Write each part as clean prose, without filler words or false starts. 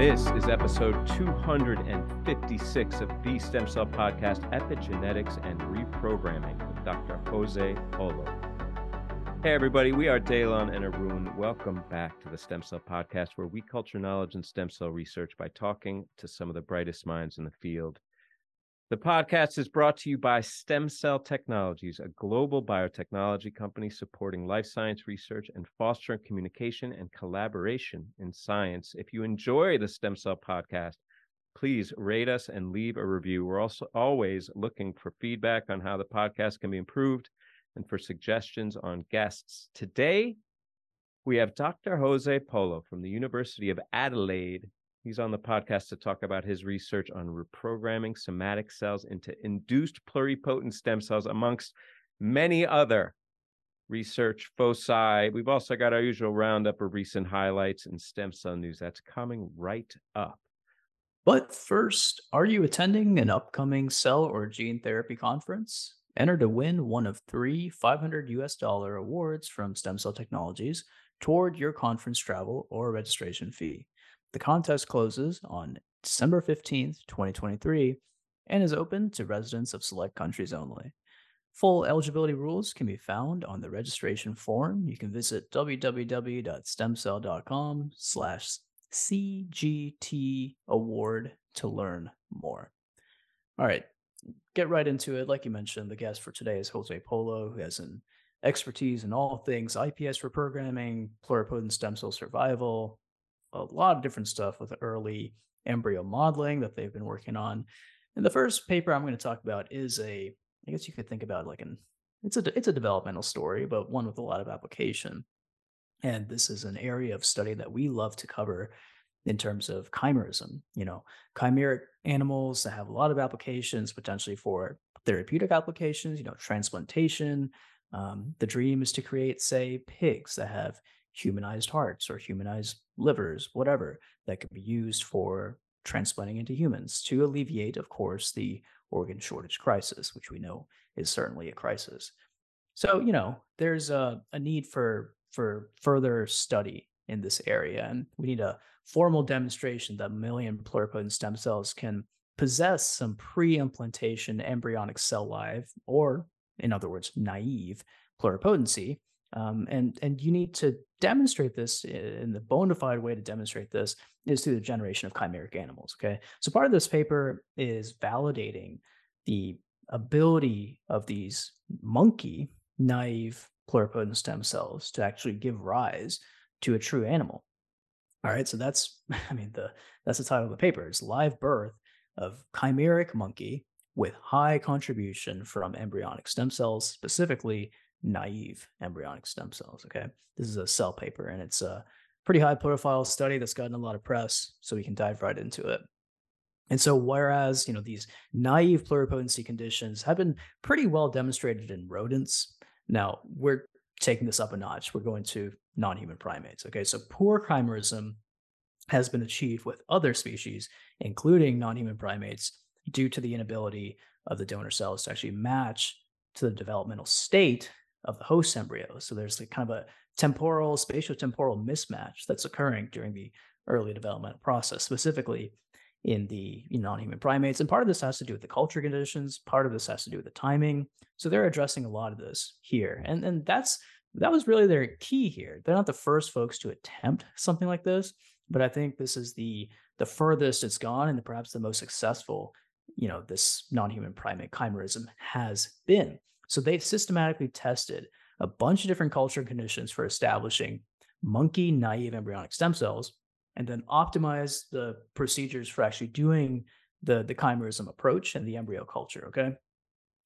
This is episode 256 of the Stem Cell Podcast, Epigenetics and Reprogramming with Dr. Jose Polo. Hey everybody, we are Daylon and Arun. Welcome back to the Stem Cell Podcast, where we culture knowledge and stem cell research by talking to some of the brightest minds in the field. The podcast is brought to you by STEMCELL Technologies, a global biotechnology company supporting life science research and fostering communication and collaboration in science. If you enjoy the STEMCELL Podcast, please rate us and leave a review. We're also always looking for feedback on how the podcast can be improved and for suggestions on guests. Today, we have Dr. Jose Polo from the University of Adelaide. He's on the podcast to talk about his research on reprogramming somatic cells into induced pluripotent stem cells, amongst many other research foci. We've also got our usual roundup of recent highlights and stem cell news. That's coming right up. But first, are you attending an upcoming cell or gene therapy conference? Enter to win one of three $500 awards from STEMCELL Technologies toward your conference travel or registration fee. The contest closes on December 15th, 2023, and is open to residents of select countries only. Full eligibility rules can be found on the registration form. You can visit www.stemcell.com/CGT award to learn more. All right, get right into it. Like you mentioned, the guest for today is Jose Polo, who has an expertise in all things IPS reprogramming, pluripotent stem cell survival, a lot of different stuff with early embryo modeling that they've been working on. And the first paper I'm going to talk about is a, I guess you could think about like it's a developmental story, but one with a lot of application. And this is an area of study that we love to cover in terms of chimerism, you know, chimeric animals that have a lot of applications potentially for therapeutic applications, you know, transplantation. The dream is to create, say, pigs that have humanized hearts or humanized livers, whatever, that could be used for transplanting into humans to alleviate, of course, the organ shortage crisis, which we know is certainly a crisis. So, you know, there's a need for further study in this area, and we need a formal demonstration that mammalian pluripotent stem cells can possess some pre-implantation embryonic cell life, or in other words, naive pluripotency. And you need to demonstrate this, in the bona fide way to demonstrate this is through the generation of chimeric animals, okay? So part of this paper is validating the ability of these monkey naive pluripotent stem cells to actually give rise to a true animal. All right, so that's the title of the paper. It's Live Birth of Chimeric Monkey with High Contribution from Embryonic Stem Cells, specifically naive embryonic stem cells. Okay, this is a cell paper, and it's a pretty high profile study that's gotten a lot of press, so we can dive right into it. And so whereas, you know, these naive pluripotency conditions have been pretty well demonstrated in rodents, now we're taking this up a notch. We're going to non-human primates. Okay, so poor chimerism has been achieved with other species, including non-human primates, due to the inability of the donor cells to actually match to the developmental state of the host embryo. So there's like kind of a temporal, spatiotemporal mismatch that's occurring during the early developmental process, specifically in the non-human primates. And part of this has to do with the culture conditions. Part of this has to do with the timing. So they're addressing a lot of this here. And that was really their key here. They're not the first folks to attempt something like this, but I think this is the furthest it's gone and perhaps the most successful, you know, this non-human primate chimerism has been. So they've systematically tested a bunch of different culture conditions for establishing monkey naive embryonic stem cells, and then optimized the procedures for actually doing the chimerism approach and the embryo culture, okay?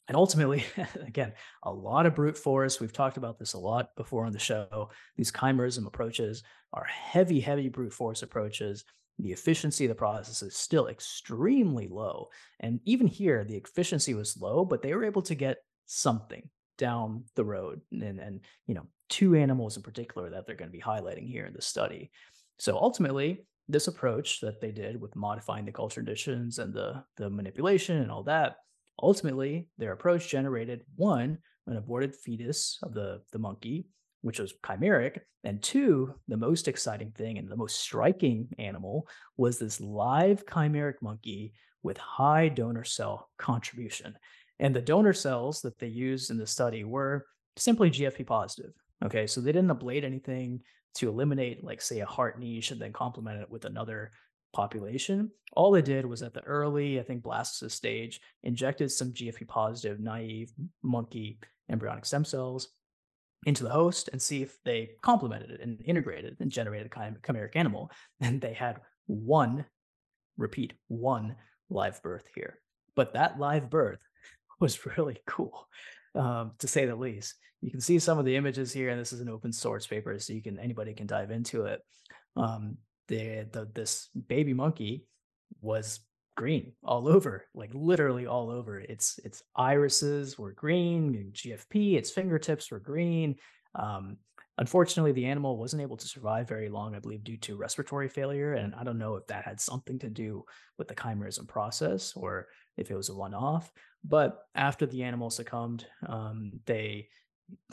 And ultimately, again, a lot of brute force. We've talked about this a lot before on the show. These chimerism approaches are heavy, heavy brute force approaches. The efficiency of the process is still extremely low. And even here, the efficiency was low, but they were able to get something down the road, and you know, two animals in particular that they're going to be highlighting here in the study. So ultimately, this approach that they did with modifying the culture conditions and the manipulation and all that, ultimately, their approach generated, one, an aborted fetus of the monkey, which was chimeric. And two, the most exciting thing and the most striking animal was this live chimeric monkey with high donor cell contribution. And the donor cells that they used in the study were simply GFP positive. Okay, so they didn't ablate anything to eliminate, like, say, a heart niche and then complement it with another population. All they did was at the early, I think, blastocyst stage, injected some GFP positive naive monkey embryonic stem cells into the host and see if they complemented it and integrated and generated a chimeric animal. And they had one live birth here. But that live birth was really cool, to say the least. You can see some of the images here, and this is an open source paper, so anybody can dive into it. This baby monkey was green all over, like literally all over. Its irises were green, and GFP, its fingertips were green. Unfortunately, the animal wasn't able to survive very long, I believe, due to respiratory failure. And I don't know if that had something to do with the chimerism process or if it was a one-off. But after the animal succumbed, they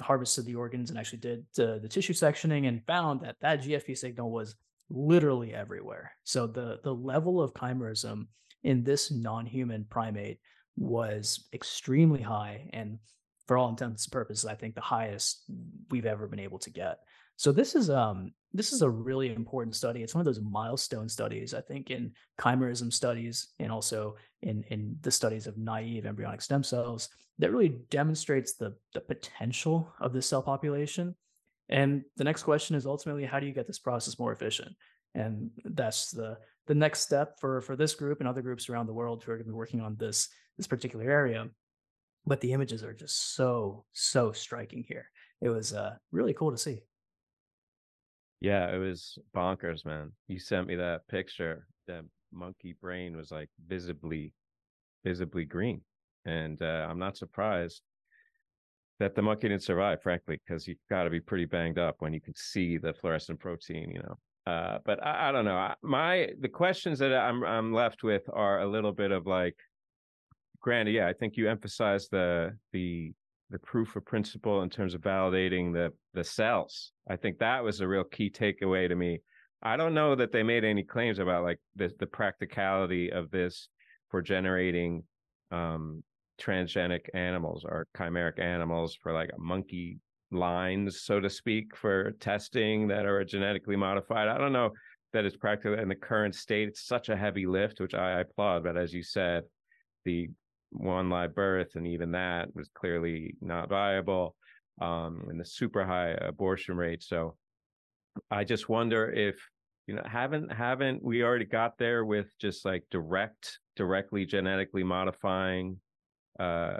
harvested the organs and actually did the tissue sectioning and found that that GFP signal was literally everywhere. So the level of chimerism in this non-human primate was extremely high, and for all intents and purposes, I think the highest we've ever been able to get. So this is a really important study. It's one of those milestone studies, I think, in chimerism studies and also in the studies of naive embryonic stem cells that really demonstrates the potential of this cell population. And the next question is ultimately, how do you get this process more efficient? And that's the next step for this group and other groups around the world who are going to be working on this particular area. But the images are just so, so striking here. It was really cool to see. Yeah, it was bonkers, man. You sent me that picture. That monkey brain was like visibly green. And I'm not surprised that the monkey didn't survive, frankly, because you've got to be pretty banged up when you can see the fluorescent protein, you know. But I don't know. The questions that I'm left with are a little bit of like, granted, yeah, I think you emphasized the proof of principle in terms of validating the cells. I think that was a real key takeaway to me. I don't know that they made any claims about like the practicality of this for generating transgenic animals or chimeric animals for like monkey lines, so to speak, for testing that are genetically modified. I don't know that it's practical in the current state. It's such a heavy lift, which I applaud. But as you said, the one live birth and even that was clearly not viable, and the super high abortion rate. So I just wonder if, you know, haven't we already got there with just like directly genetically modifying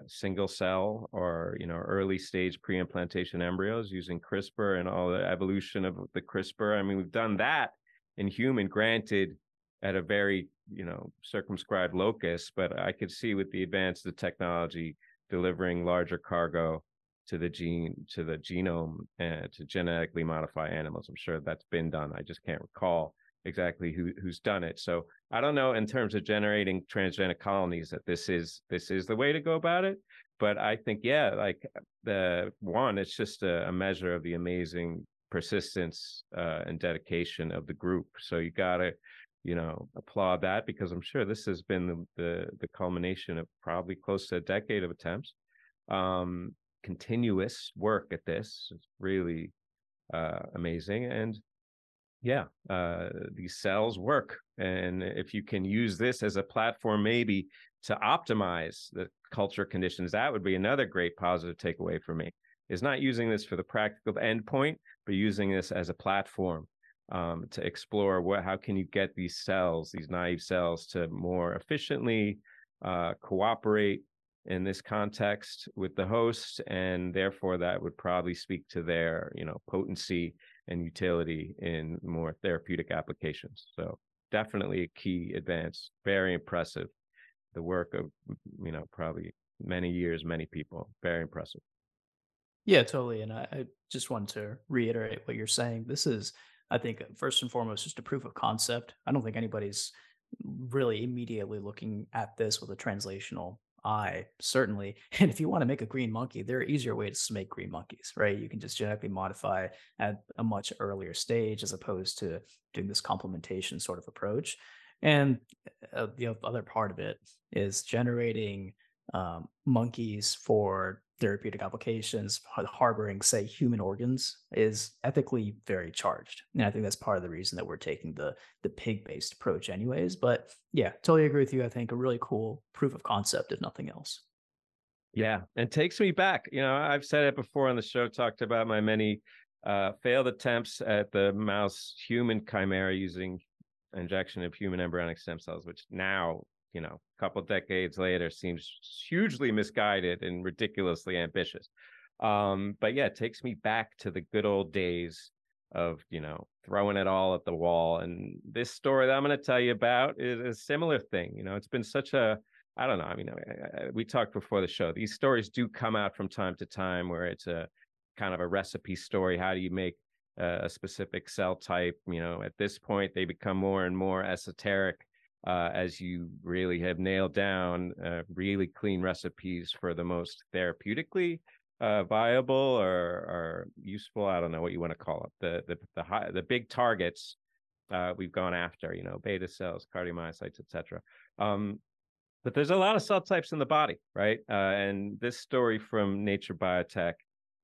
single cell or, you know, early stage pre-implantation embryos using CRISPR and all the evolution of the CRISPR. I mean, we've done that in human, granted at a very, you know, circumscribed locus, but I could see with the advance of the technology delivering larger cargo to the gene, to the genome, to genetically modify animals. I'm sure that's been done. I just can't recall exactly who's done it. So I don't know in terms of generating transgenic colonies that this is the way to go about it. But I think, yeah, like it's just a measure of the amazing persistence and dedication of the group. So you gotta, you know, applaud that, because I'm sure this has been the culmination of probably close to a decade of attempts, continuous work at this. It's really amazing. And yeah, these cells work. And if you can use this as a platform, maybe to optimize the culture conditions, that would be another great positive takeaway for me, is not using this for the practical endpoint, but using this as a platform to explore how can you get these cells, these naive cells, to more efficiently cooperate in this context with the host. And therefore, that would probably speak to their, you know, potency and utility in more therapeutic applications. So definitely a key advance, very impressive. The work of, you know, probably many years, many people, very impressive. Yeah, totally. And I just wanted to reiterate what you're saying. This is, I think, first and foremost, just a proof of concept. I don't think anybody's really immediately looking at this with a translational eye, certainly. And if you want to make a green monkey, there are easier ways to make green monkeys, right? You can just genetically modify at a much earlier stage as opposed to doing this complementation sort of approach. And the other part of it is generating monkeys for therapeutic applications harboring, say, human organs is ethically very charged. And I think that's part of the reason that we're taking the pig-based approach anyways. But yeah, totally agree with you. I think a really cool proof of concept, if nothing else. Yeah, and takes me back. You know, I've said it before on the show, talked about my many failed attempts at the mouse human chimera using injection of human embryonic stem cells, which now, you know, a couple decades later seems hugely misguided and ridiculously ambitious. But yeah, it takes me back to the good old days of, you know, throwing it all at the wall. And this story that I'm going to tell you about is a similar thing. You know, it's been such a, I don't know. I mean, we talked before the show. These stories do come out from time to time where it's a kind of a recipe story. How do you make a specific cell type? You know, at this point, they become more and more esoteric. As you really have nailed down really clean recipes for the most therapeutically viable or useful, I don't know what you want to call it, the big targets we've gone after, you know, beta cells, cardiomyocytes, et cetera. But there's a lot of cell types in the body, right? And this story from Nature Biotech,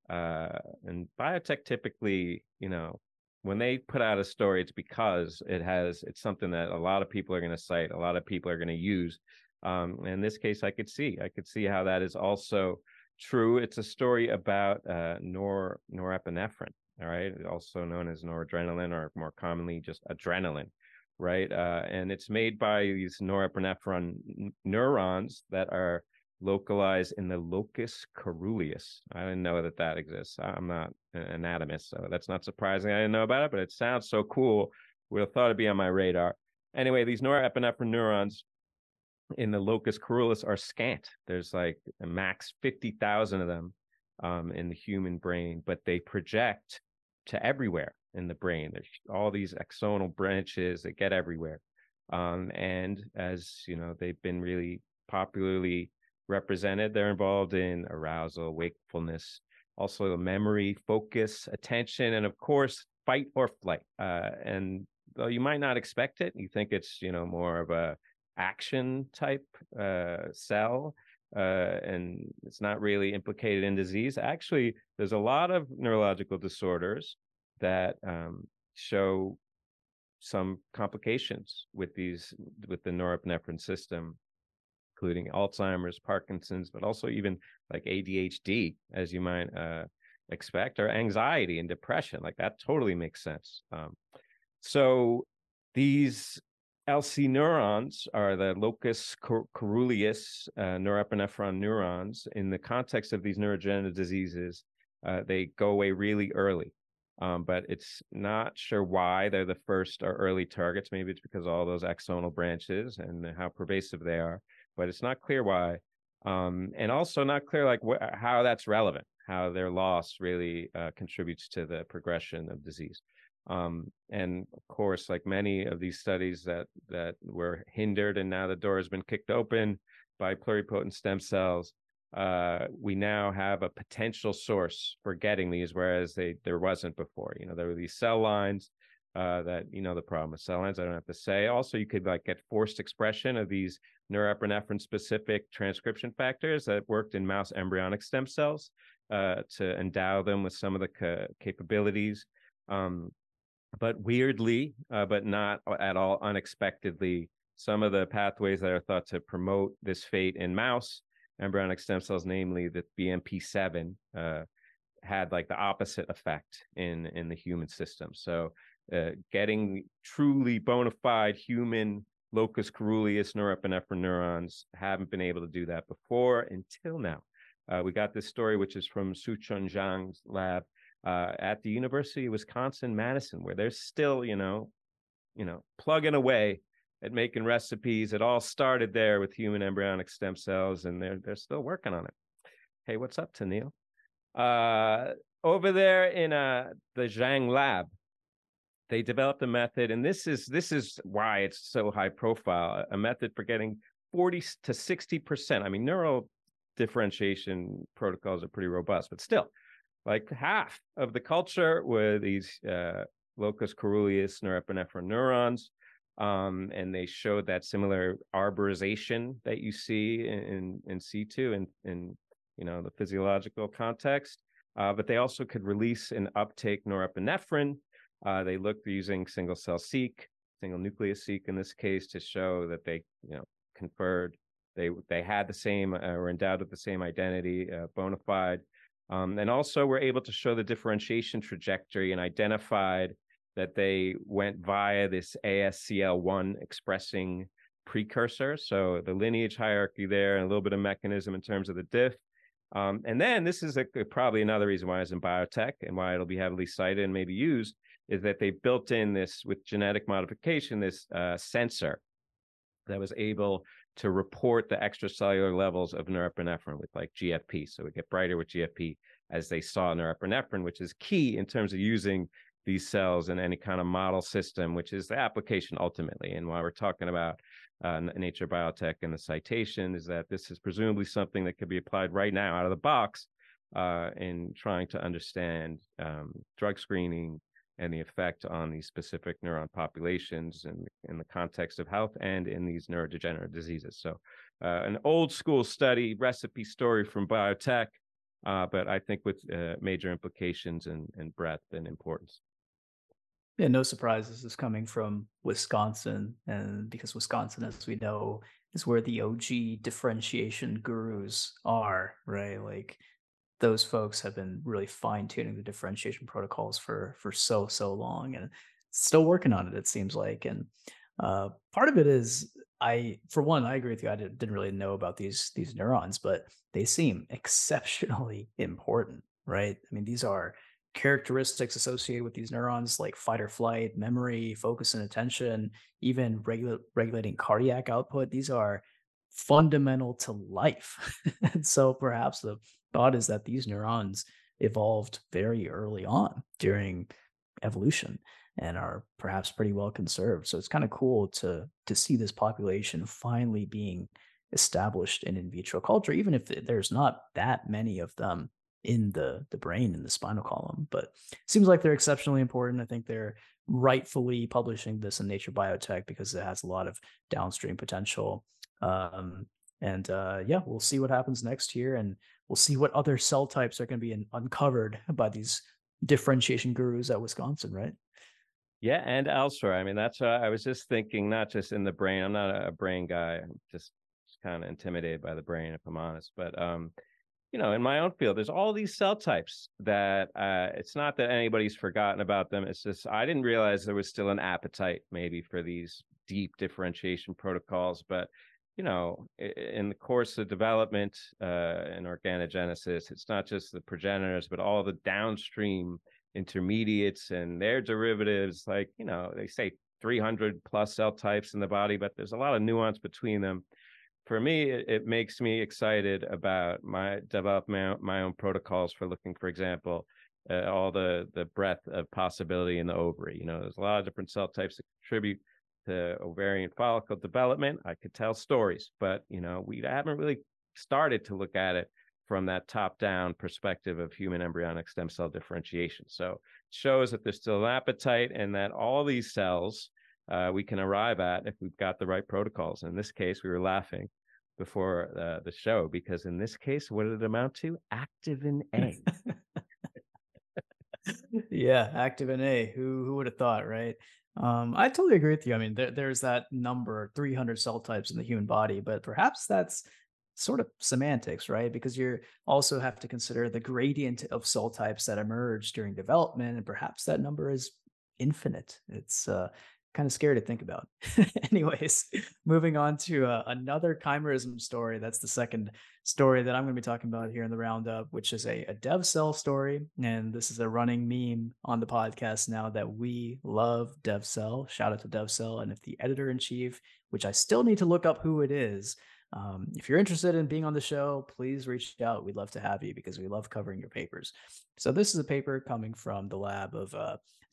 and biotech typically, you know, when they put out a story, it's because it's something that a lot of people are going to cite, a lot of people are going to use. In this case, I could see how that is also true. It's a story about norepinephrine, all right, also known as noradrenaline, or more commonly just adrenaline, right? And it's made by these norepinephrine neurons that are localized in the locus coeruleus. I didn't know that exists. I'm not an anatomist, so that's not surprising. I didn't know about it, but it sounds so cool. Would have thought it'd be on my radar. Anyway, these norepinephrine neurons in the locus coeruleus are scant. There's like a max 50,000 of them in the human brain, but they project to everywhere in the brain. There's all these axonal branches that get everywhere. And as you know, they've been really popularly represented. They're involved in arousal, wakefulness, also memory, focus, attention, and of course, fight or flight. And though you might not expect it, you think it's, you know, more of a action type cell, and it's not really implicated in disease. Actually, there's a lot of neurological disorders that show some complications with the norepinephrine system, including Alzheimer's, Parkinson's, but also even like ADHD, as you might expect, or anxiety and depression. Like that totally makes sense. So these LC neurons are the locus coeruleus norepinephrine neurons. In the context of these neurodegenerative diseases, they go away really early. But it's not sure why they're the first or early targets. Maybe it's because of all those axonal branches and how pervasive they are. But it's not clear why, and also not clear like how that's relevant, how their loss really contributes to the progression of disease. And of course, like many of these studies that were hindered, and now the door has been kicked open by pluripotent stem cells, we now have a potential source for getting these, whereas there wasn't before. You know, there were these cell lines that, you know, the problem with cell lines, I don't have to say. Also, you could like get forced expression of these norepinephrine specific transcription factors that worked in mouse embryonic stem cells to endow them with some of the capabilities. But weirdly, but not at all unexpectedly, some of the pathways that are thought to promote this fate in mouse embryonic stem cells, namely the BMP7, had like the opposite effect in the human system. So getting truly bona fide human locus coeruleus norepinephrine neurons haven't been able to do that before until now. We got this story, which is from Suchun Zhang's lab at the University of Wisconsin Madison, where they're still, you know, plugging away at making recipes. It all started there with human embryonic stem cells, and they're still working on it. Hey, what's up, Tenille? Over there in the Zhang lab, they developed a method, and this is why it's so high profile, a method for getting 40 to 60%. I mean, neural differentiation protocols are pretty robust, but still, like half of the culture were these locus coeruleus norepinephrine neurons. And they showed that similar arborization that you see in situ and in you know the physiological context. But they also could release and uptake norepinephrine. They looked using single cell seq, single nucleus seq in this case, to show that they conferred, they had the same, were endowed with the same identity, bona fide, and also were able to show the differentiation trajectory and identified that they went via this ASCL1 expressing precursor. So the lineage hierarchy there and a little bit of mechanism in terms of the diff. And then this is probably another reason why it's in biotech and why it'll be heavily cited and maybe used is that they built in this, with genetic modification, this sensor that was able to report the extracellular levels of norepinephrine with like GFP. So we get brighter with GFP as they saw norepinephrine, which is key in terms of using these cells in any kind of model system, which is the application ultimately. And why we're talking about Nature Biotech and the citation is that this is presumably something that could be applied right now out of the box in trying to understand drug screening and the effect on these specific neuron populations and in the context of health and in these neurodegenerative diseases. So an old school study, recipe story from biotech, but I think with major implications and breadth and importance. Yeah, no surprise this is coming from Wisconsin, and because Wisconsin, as we know, is where the OG differentiation gurus are, right? Like those folks have been really fine-tuning the differentiation protocols for so long, and still working on it, it seems like. And part of it is, for one, I agree with you. I didn't really know about these neurons, but they seem exceptionally important, right? I mean, these are characteristics associated with these neurons like fight or flight, memory, focus and attention, even regulating cardiac output. These are fundamental to life. And so perhaps the thought is that these neurons evolved very early on during evolution and are perhaps pretty well conserved. So it's kind of cool to see this population finally being established in vitro culture, even if there's not that many of them in the brain, in the spinal column. But it seems like they're exceptionally important. I think they're rightfully publishing this in Nature Biotech because it has a lot of downstream potential. Yeah, we'll see what happens next year, and we'll see what other cell types are going to be uncovered by these differentiation gurus at Wisconsin, right? Yeah, and elsewhere. I mean, that's I was just thinking, not just in the brain. I'm not a brain guy. I'm just kind of intimidated by the brain, if I'm honest. But you know, in my own field, there's all these cell types that it's not that anybody's forgotten about them. It's just I didn't realize there was still an appetite maybe for these deep differentiation protocols. But, you know, in the course of development in organogenesis, it's not just the progenitors, but all the downstream intermediates and their derivatives. Like, you know, they say 300 plus cell types in the body, but there's a lot of nuance between them. For me, it makes me excited about my own protocols for looking, for example, all the breadth of possibility in the ovary. You know, there's a lot of different cell types that contribute to ovarian follicle development. I could tell stories, but, you know, we haven't really started to look at it from that top-down perspective of human embryonic stem cell differentiation. So it shows that there's still an appetite and that all these cells we can arrive at if we've got the right protocols. In this case, we were laughing before the show because in this case, what did it amount to? Activin A. Yeah, Activin A. Who would have thought, right? I totally agree with you. I mean, there's that number, 300 cell types in the human body, but perhaps that's sort of semantics, right? Because you also have to consider the gradient of cell types that emerge during development, and perhaps that number is infinite. It's kind of scary to think about. Anyways, moving on to another chimerism story. That's the second story that I'm going to be talking about here in the roundup, which is a dev cell story. And this is a running meme on the podcast now that we love dev cell. Shout out to dev cell. And if the editor in chief, which I still need to look up who it is, if you're interested in being on the show, please reach out. We'd love to have you because we love covering your papers. So this is a paper coming from the lab of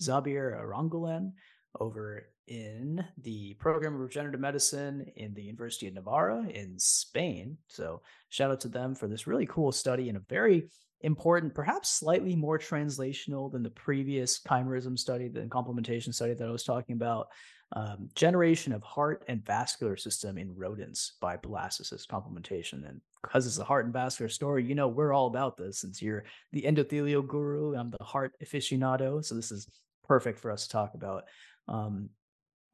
Zabir Arangulan, over in the program of regenerative medicine in the University of Navarra in Spain. So shout out to them for this really cool study and a very important, perhaps slightly more translational than the previous chimerism study, the complementation study that I was talking about, generation of heart and vascular system in rodents by blastocyst complementation. And because it's a heart and vascular story, you know, we're all about this since you're the endothelial guru. I'm the heart aficionado. So this is perfect for us to talk about.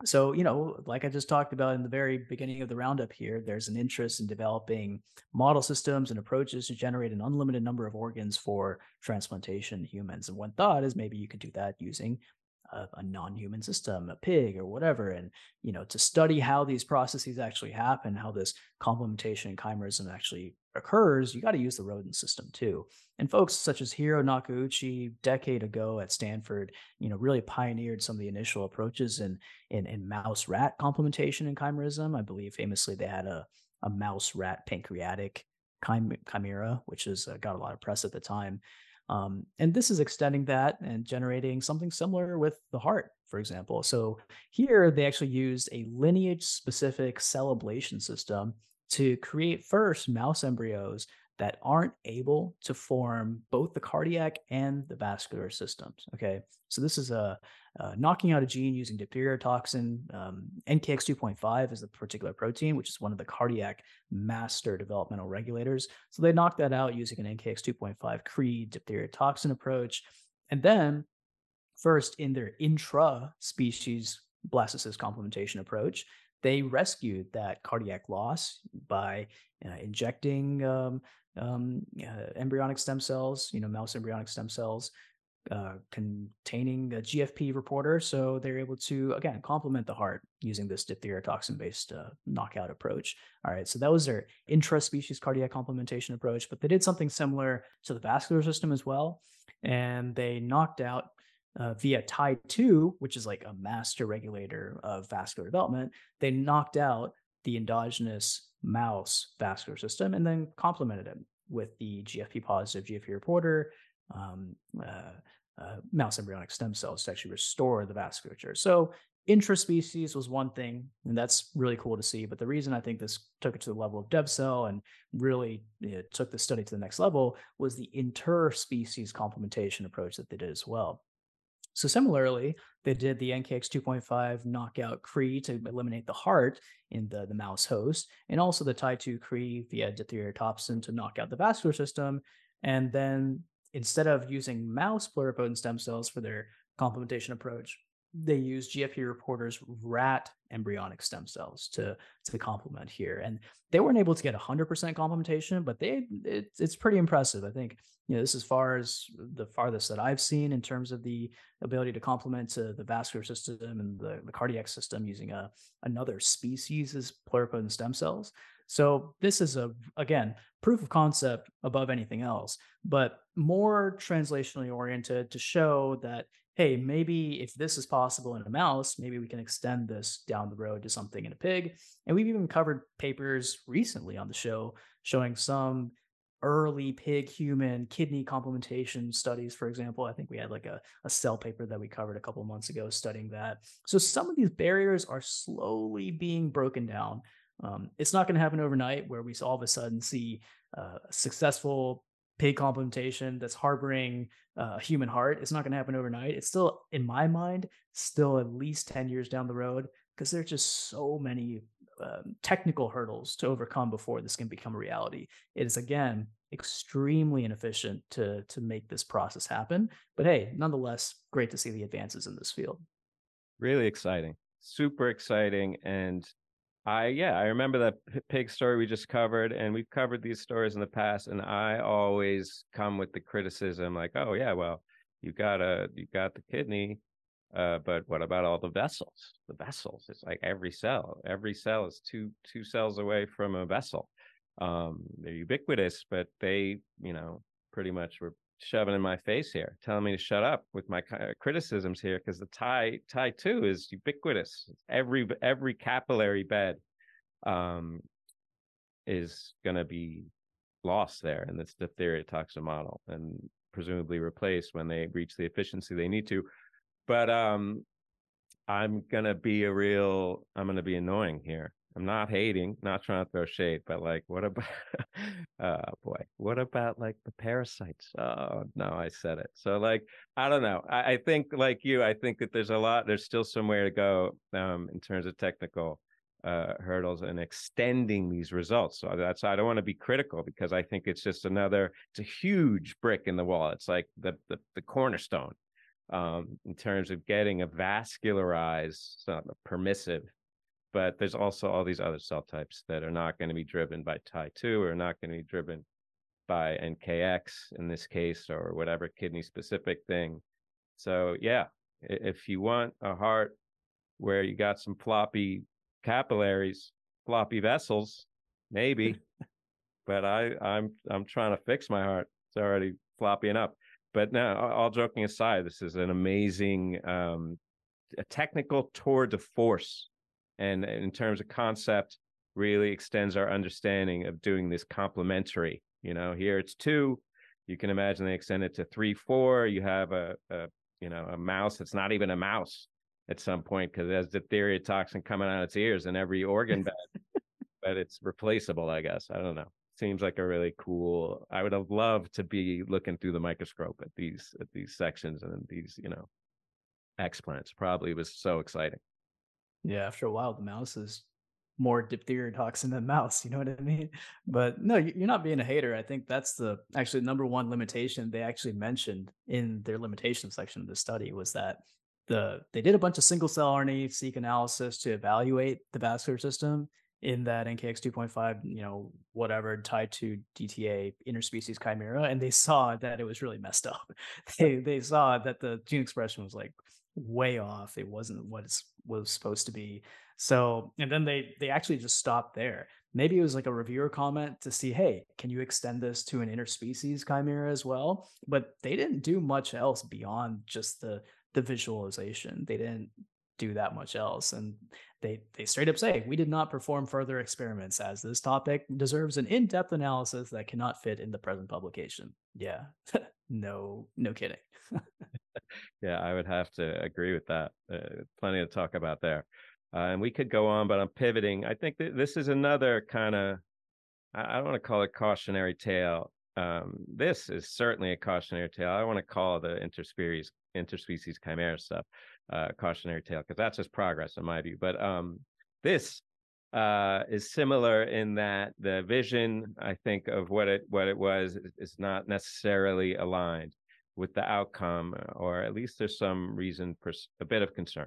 So, you know, like I just talked about in the very beginning of the roundup here, there's an interest in developing model systems and approaches to generate an unlimited number of organs for transplantation in humans. And one thought is maybe you could do that using a non-human system, a pig or whatever. And, you know, to study how these processes actually happen, how this complementation and chimerism actually occurs, you got to use the rodent system too. And folks such as Hiro Nakauchi, a decade ago at Stanford, you know, really pioneered some of the initial approaches in mouse rat complementation and chimerism. I believe famously they had a mouse rat pancreatic chimera, which has got a lot of press at the time. And this is extending that and generating something similar with the heart, for example. So here they actually used a lineage-specific cell ablation system to create first mouse embryos that aren't able to form both the cardiac and the vascular systems, okay? So this is a knocking out a gene using diphtheria toxin. NKX2.5 is the particular protein, which is one of the cardiac master developmental regulators. So they knocked that out using an NKX2.5 CRI diphtheria toxin approach. And then first in their intra-species blastocyst complementation approach, they rescued that cardiac loss by injecting embryonic stem cells, you know, mouse embryonic stem cells containing a GFP reporter. So they're able to, again, complement the heart using this diphtheria toxin-based knockout approach. All right, so that was their intra-species cardiac complementation approach, but they did something similar to the vascular system as well. And they knocked out via TIE2, which is like a master regulator of vascular development, they knocked out the endogenous mouse vascular system and then complemented it with the GFP positive, GFP reporter, mouse embryonic stem cells to actually restore the vasculature. So intraspecies was one thing, and that's really cool to see. But the reason I think this took it to the level of DevCell and really took the study to the next level was the interspecies complementation approach that they did as well. So similarly, they did the NKX2.5 knockout CRI to eliminate the heart in the mouse host, and also the TIE2 CRI via diphtheria toxin to knock out the vascular system. And then instead of using mouse pluripotent stem cells for their complementation approach, they used GFP reporters rat embryonic stem cells to complement here. And they weren't able to get 100% complementation, but it's pretty impressive. I think, you know, this is far as the farthest that I've seen in terms of the ability to complement to the vascular system and the cardiac system using another species' pluripotent stem cells. So this is again, proof of concept above anything else, but more translationally oriented to show that, hey, maybe if this is possible in a mouse, maybe we can extend this down the road to something in a pig. And we've even covered papers recently on the show showing some early pig-human kidney complementation studies, for example. I think we had like a cell paper that we covered a couple of months ago studying that. So some of these barriers are slowly being broken down. It's not going to happen overnight where we all of a sudden see successful pig complementation that's harboring a human heart. It's not going to happen overnight. It's still, in my mind, still at least 10 years down the road, because there's just so many technical hurdles to overcome before this can become a reality. It is, again, extremely inefficient to make this process happen. But hey, nonetheless, great to see the advances in this field. Really exciting, super exciting. And I remember that pig story we just covered, and we've covered these stories in the past, and I always come with the criticism like, oh yeah, well, you got the kidney, but what about all the vessels? The vessels, it's like every cell is two cells away from a vessel. They're ubiquitous, but they, you know, pretty much were shoving in my face here, telling me to shut up with my criticisms here, because the TIE2 is ubiquitous. Every capillary bed is going to be lost there in this diphtheria toxin model, and presumably replaced when they reach the efficiency they need to. But I'm going to be annoying here. I'm not hating, not trying to throw shade, but like, what about, what about like the parasites? Oh no, I said it. So like, I don't know. I think like you, I think that there's still some way to go in terms of technical hurdles and extending these results. So that's, I don't want to be critical because I think it's just it's a huge brick in the wall. It's like the cornerstone in terms of getting a vascularized, permissive, but there's also all these other cell types that are not going to be driven by TIE2 or not going to be driven by NKX in this case, or whatever kidney specific thing. So yeah, if you want a heart where you got some floppy capillaries, floppy vessels, maybe, but I'm trying to fix my heart. It's already floppy enough. But no, all joking aside, this is an amazing a technical tour de force. And in terms of concept, really extends our understanding of doing this complementary. You know, here it's 2. You can imagine they extend it to 3, 4. You have a mouse that's not even a mouse at some point because it has diphtheria toxin coming out of its ears in every organ bed, but it's replaceable, I guess. I don't know. Seems like a really cool. I would have loved to be looking through the microscope at these sections and these explants. Probably was so exciting. Yeah, after a while, the mouse is more diphtheria toxin than mouse. You know what I mean? But no, you're not being a hater. I think that's the number one limitation they actually mentioned in their limitation section of the study was that they did a bunch of single cell RNA-seq analysis to evaluate the vascular system in that NKX2.5, whatever tied to DTA interspecies chimera, and they saw that it was really messed up. They saw that the gene expression was like way off. It wasn't what it was supposed to be. So, and then they actually just stopped there. Maybe it was like a reviewer comment to see, hey, can you extend this to an interspecies chimera as well? But they didn't do much else beyond just the visualization. They didn't do that much else. And they straight up say, we did not perform further experiments as this topic deserves an in-depth analysis that cannot fit in the present publication. Yeah, no kidding. Yeah, I would have to agree with that. Plenty to talk about there. And we could go on, but I'm pivoting. I think that this is another kind of, I don't want to call it cautionary tale. This is certainly a cautionary tale. I want to call the interspecies chimera stuff cautionary tale because that's just progress in my view. But this is similar in that the vision, I think, of what it was is not necessarily aligned with the outcome, or at least there's some reason for a bit of concern.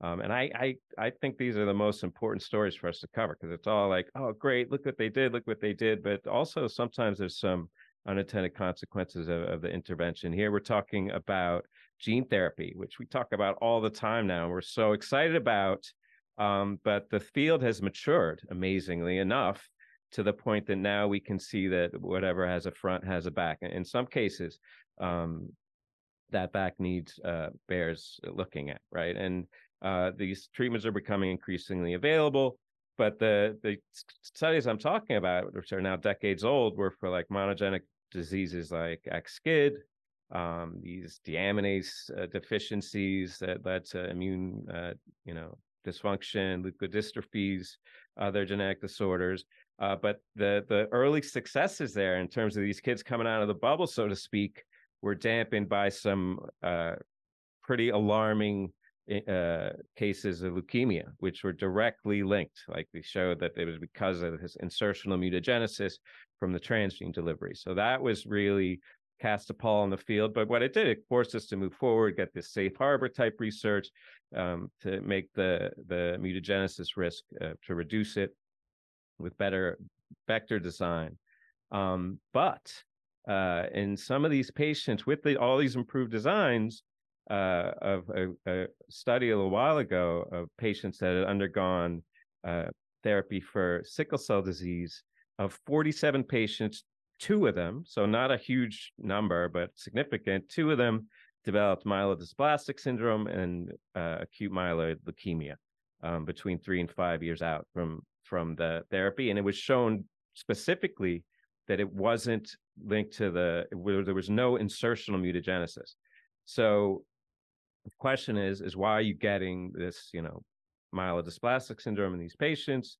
And I think these are the most important stories for us to cover because it's all like, oh, great, look what they did. But also sometimes there's some unintended consequences of the intervention. Here we're talking about gene therapy, which we talk about all the time now. We're so excited about, but the field has matured amazingly enough to the point that now we can see that whatever has a front has a back. In some cases, that back needs bears looking at, right? And these treatments are becoming increasingly available, but the studies I'm talking about, which are now decades old, were for like monogenic diseases like X-skid, these deaminase deficiencies that led to immune, dysfunction, leukodystrophies, other genetic disorders. But the early successes there in terms of these kids coming out of the bubble, so to speak, were dampened by some pretty alarming cases of leukemia, which were directly linked. Like they showed that it was because of his insertional mutagenesis from the transgene delivery. So that was really cast a pall on the field. But what it did, it forced us to move forward, get this safe harbor type research to make the mutagenesis risk, to reduce it with better vector design. But in some of these patients with all these improved designs, of a study a little while ago of patients that had undergone therapy for sickle cell disease, of 47 patients, 2 of them, so not a huge number, but significant, 2 of them developed myelodysplastic syndrome and acute myeloid leukemia between 3 and 5 years out from the therapy. And it was shown specifically that it wasn't linked to there was no insertional mutagenesis. So The question is why are you getting this, myelodysplastic syndrome in these patients?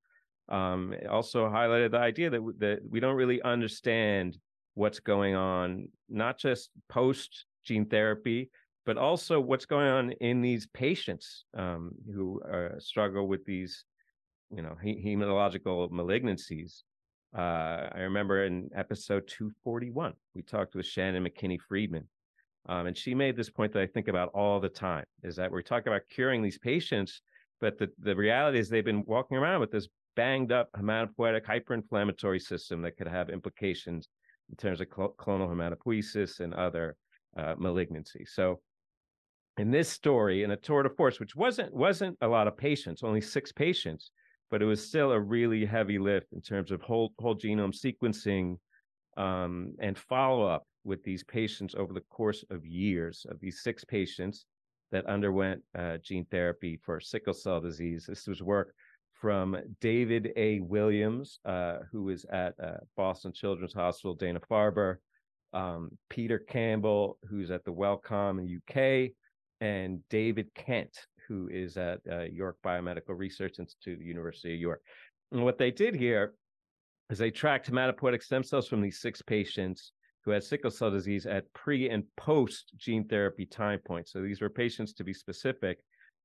It also highlighted the idea that we don't really understand what's going on, not just post gene therapy, but also what's going on in these patients who struggle with these, hematological malignancies. I remember in episode 241, we talked with Shannon McKinney-Friedman, and she made this point that I think about all the time, is that we're talking about curing these patients, but the reality is they've been walking around with this banged up hematopoietic hyperinflammatory system that could have implications in terms of clonal hematopoiesis and other malignancies. So in this story, in a tour de force, which wasn't a lot of patients, only 6 patients, but it was still a really heavy lift in terms of whole genome sequencing and follow-up with these patients over the course of years, of these 6 patients that underwent gene therapy for sickle cell disease. This was work from David A. Williams, who is at Boston Children's Hospital, Dana-Farber, Peter Campbell, who's at the Wellcome in UK, and David Kent, who is at York Biomedical Research Institute, University of York. And what they did here is they tracked hematopoietic stem cells from these 6 patients who had sickle cell disease at pre and post gene therapy time points. So these were patients, to be specific,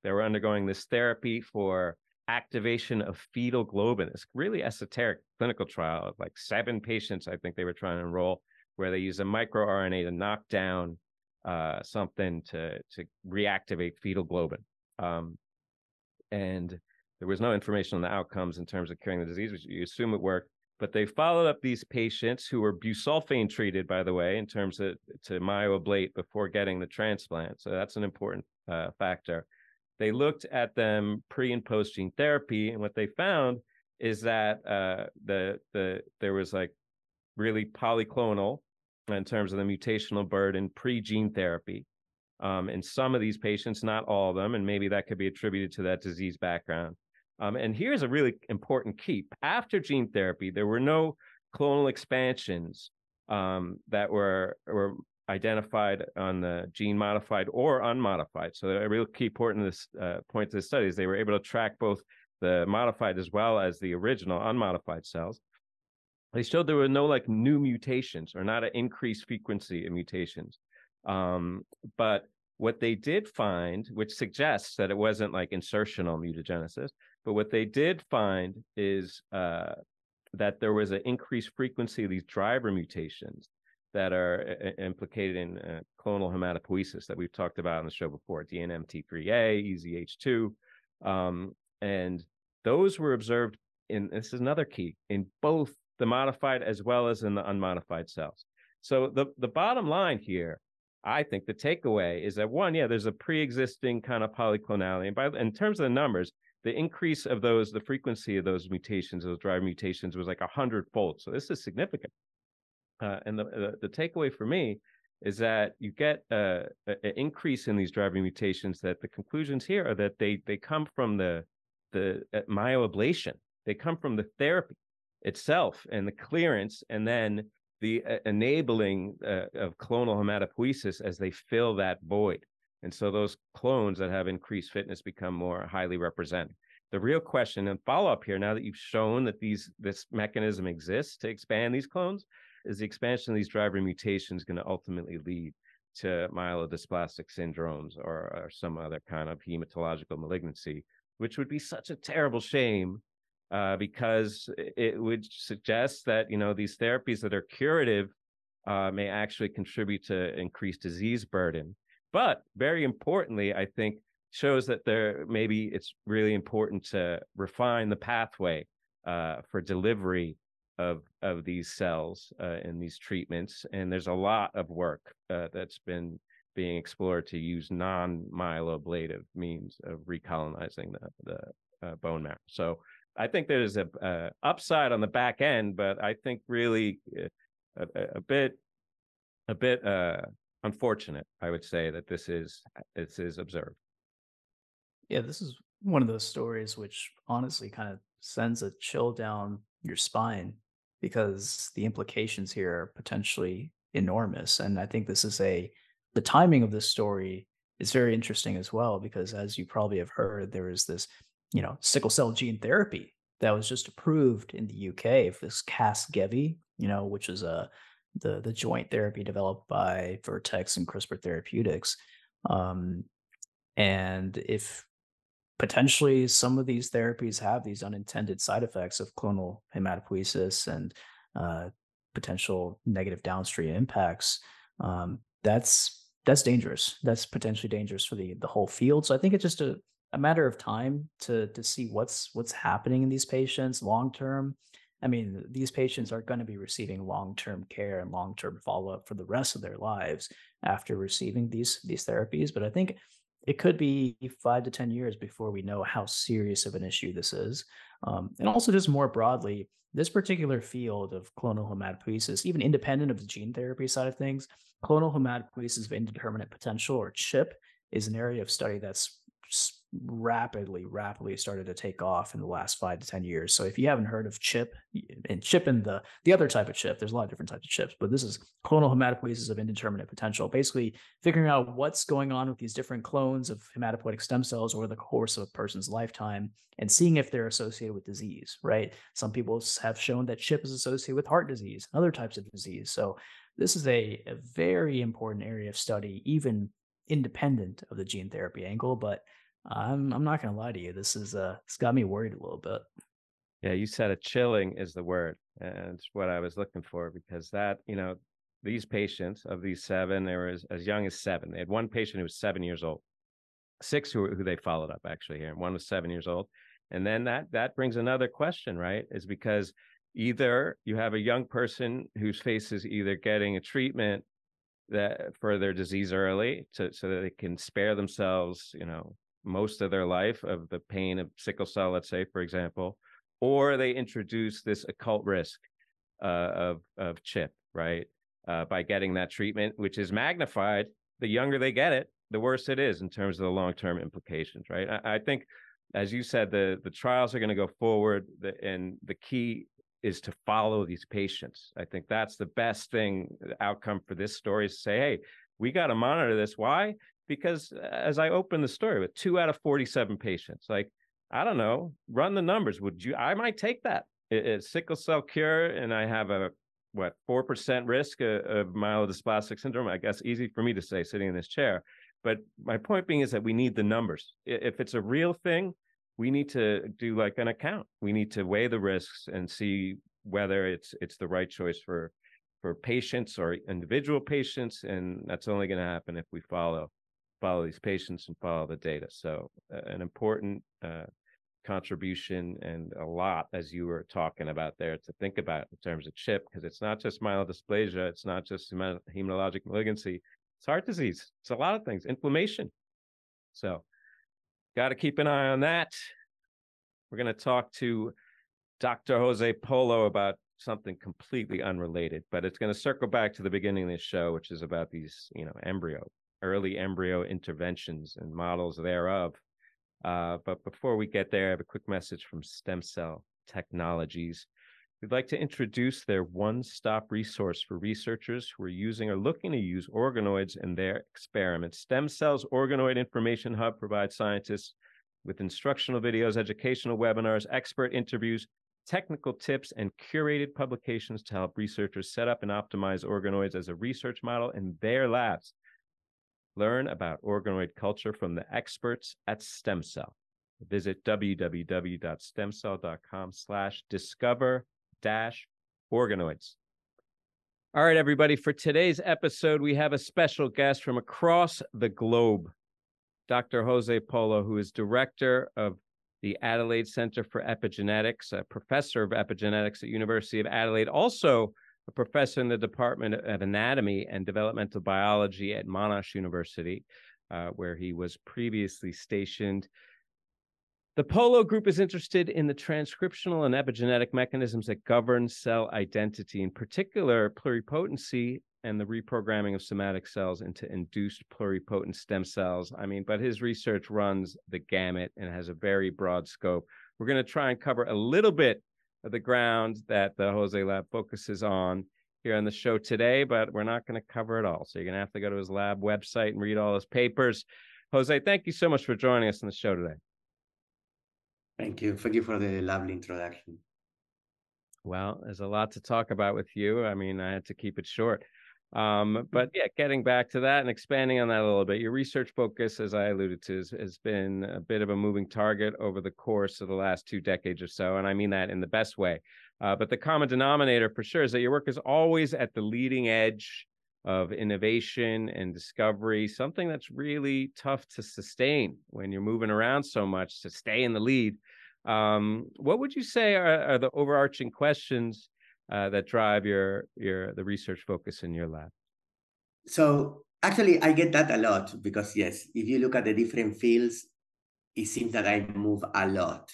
that were undergoing this therapy for activation of fetal globin. It's really esoteric clinical trial of like 7 patients, I think they were trying to enroll, where they use a microRNA to knock down something to reactivate fetal globin. And there was no information on the outcomes in terms of curing the disease, which you assume it worked. But they followed up these patients who were busulfane treated, by the way, in terms of to myoablate before getting the transplant. So that's an important factor. They looked at them pre and post gene therapy, and what they found is that there was like really polyclonal in terms of the mutational burden pre gene therapy in some of these patients, not all of them, and maybe that could be attributed to that disease background. And here's a really important key. After gene therapy, there were no clonal expansions that were identified on the gene modified or unmodified. So a real key point to this study is they were able to track both the modified as well as the original unmodified cells. They showed there were no like new mutations or not an increased frequency of mutations. But what they did find, which suggests that it wasn't like insertional mutagenesis, but what they did find is that there was an increased frequency of these driver mutations that are implicated in clonal hematopoiesis that we've talked about on the show before, DNMT3A, EZH2. And those were observed in, this is another key, in both the modified as well as in the unmodified cells. So the bottom line here, I think the takeaway is that one, there's a pre-existing kind of polyclonality. And in terms of the numbers, the increase of those, the frequency of those mutations, those driver mutations was like 100-fold. So this is significant. And the takeaway for me is that you get an increase in these driving mutations, that the conclusions here are that they come from the myoablation. They come from the therapy itself and the clearance, and then the enabling of clonal hematopoiesis as they fill that void. And so those clones that have increased fitness become more highly represented. The real question and follow-up here, now that you've shown that this mechanism exists to expand these clones, is the expansion of these driver mutations going to ultimately lead to myelodysplastic syndromes or some other kind of hematological malignancy, which would be such a terrible shame because it would suggest that, these therapies that are curative may actually contribute to increased disease burden. But very importantly, I think, shows that maybe it's really important to refine the pathway for delivery of these cells in these treatments. And there's a lot of work that's been being explored to use non-myeloablative means of recolonizing the bone marrow. So I think there's a upside on the back end, but I think really a bit unfortunate, I would say, that this is observed. Yeah, this is one of those stories which honestly kind of sends a chill down your spine, because the implications here are potentially enormous. And I think the timing of this story is very interesting as well, because as you probably have heard, there is this, you know, sickle cell gene therapy that was just approved in the UK for this Cas-Gevi, you know, which is the joint therapy developed by Vertex and CRISPR Therapeutics. And if potentially some of these therapies have these unintended side effects of clonal hematopoiesis and potential negative downstream impacts, that's dangerous. That's potentially dangerous for the whole field. So I think it's just a matter of time to see what's happening in these patients long term. I mean, these patients are going to be receiving long-term care and long-term follow-up for the rest of their lives after receiving these therapies. But I think it could be 5 to 10 years before we know how serious of an issue this is. And also just more broadly, this particular field of clonal hematopoiesis, even independent of the gene therapy side of things, clonal hematopoiesis of indeterminate potential, or CHIP, is an area of study that's rapidly started to take off in the last 5 to 10 years. So if you haven't heard of CHIP, and CHIP and the other type of CHIP, there's a lot of different types of CHIPs, but this is clonal hematopoiesis of indeterminate potential, basically figuring out what's going on with these different clones of hematopoietic stem cells over the course of a person's lifetime and seeing if they're associated with disease, right? Some people have shown that CHIP is associated with heart disease, other types of disease. So this is a very important area of study, even independent of the gene therapy angle. But I'm not going to lie to you, this is it's got me worried a little bit. Yeah, you said it. Chilling is the word, and it's what I was looking for, because that, you know, these patients, of these 7, they were as young as 7. They had one patient who was 7 years old, 6 who they followed up actually here, and one was 7 years old. And then that brings another question, right? Is because either you have a young person who faces either getting a treatment that for their disease early, so that they can spare themselves, you know, most of their life of the pain of sickle cell, let's say, for example, or they introduce this occult risk of CHIP, right, by getting that treatment, which is magnified. The younger they get it, the worse it is in terms of the long-term implications, right? I think, as you said, the trials are going to go forward, and the key is to follow these patients. I think that's the best thing, the outcome for this story, is to say, hey, we got to monitor this. Why? Because as I opened the story with 2 out of 47 patients, like, I don't know, run the numbers. Would you? I might take that. It's sickle cell cure, and I have a 4% risk of myelodysplastic syndrome. I guess easy for me to say sitting in this chair, but my point being is that we need the numbers. If it's a real thing, we need to do like an account. We need to weigh the risks and see whether it's the right choice for patients or individual patients, and that's only going to happen if we follow these patients and follow the data. So an important contribution, and a lot, as you were talking about there, to think about in terms of CHIP, because it's not just myelodysplasia, it's not just hematologic malignancy, it's heart disease, it's a lot of things, inflammation. So got to keep an eye on that. We're going to talk to Dr. Jose Polo about something completely unrelated, but it's going to circle back to the beginning of this show, which is about these, you know, early embryo interventions and models thereof. But before we get there, I have a quick message from STEMCELL Technologies. We'd like to introduce their one-stop resource for researchers who are using or looking to use organoids in their experiments. STEMCELL's Organoid Information Hub provides scientists with instructional videos, educational webinars, expert interviews, technical tips, and curated publications to help researchers set up and optimize organoids as a research model in their labs. Learn about organoid culture from the experts at STEMCELL. Visit www.stemcell.com/discover-organoids. All right, everybody, for today's episode, we have a special guest from across the globe, Dr. Jose Polo, who is director of the Adelaide Center for Epigenetics, a professor of epigenetics at University of Adelaide, also a professor in the Department of Anatomy and Developmental Biology at Monash University, where he was previously stationed. The Polo Group is interested in the transcriptional and epigenetic mechanisms that govern cell identity, in particular pluripotency and the reprogramming of somatic cells into induced pluripotent stem cells. I mean, but his research runs the gamut and has a very broad scope. We're going to try and cover a little bit of the ground that the Jose Lab focuses on here on the show today, but we're not going to cover it all. So you're going to have to go to his lab website and read all his papers. Jose, thank you so much for joining us on the show today. Thank you. Thank you for the lovely introduction. Well, there's a lot to talk about with you. I mean, I had to keep it short. But yeah, getting back to that and expanding on that a little bit, your research focus, as I alluded to, has been a bit of a moving target over the course of the last 2 decades or so. And I mean that in the best way. But the common denominator for sure is that your work is always at the leading edge of innovation and discovery, something that's really tough to sustain when you're moving around so much to stay in the lead. What would you say are the overarching questions that drive the research focus in your lab? So actually, I get that a lot because yes, if you look at the different fields, it seems that I move a lot.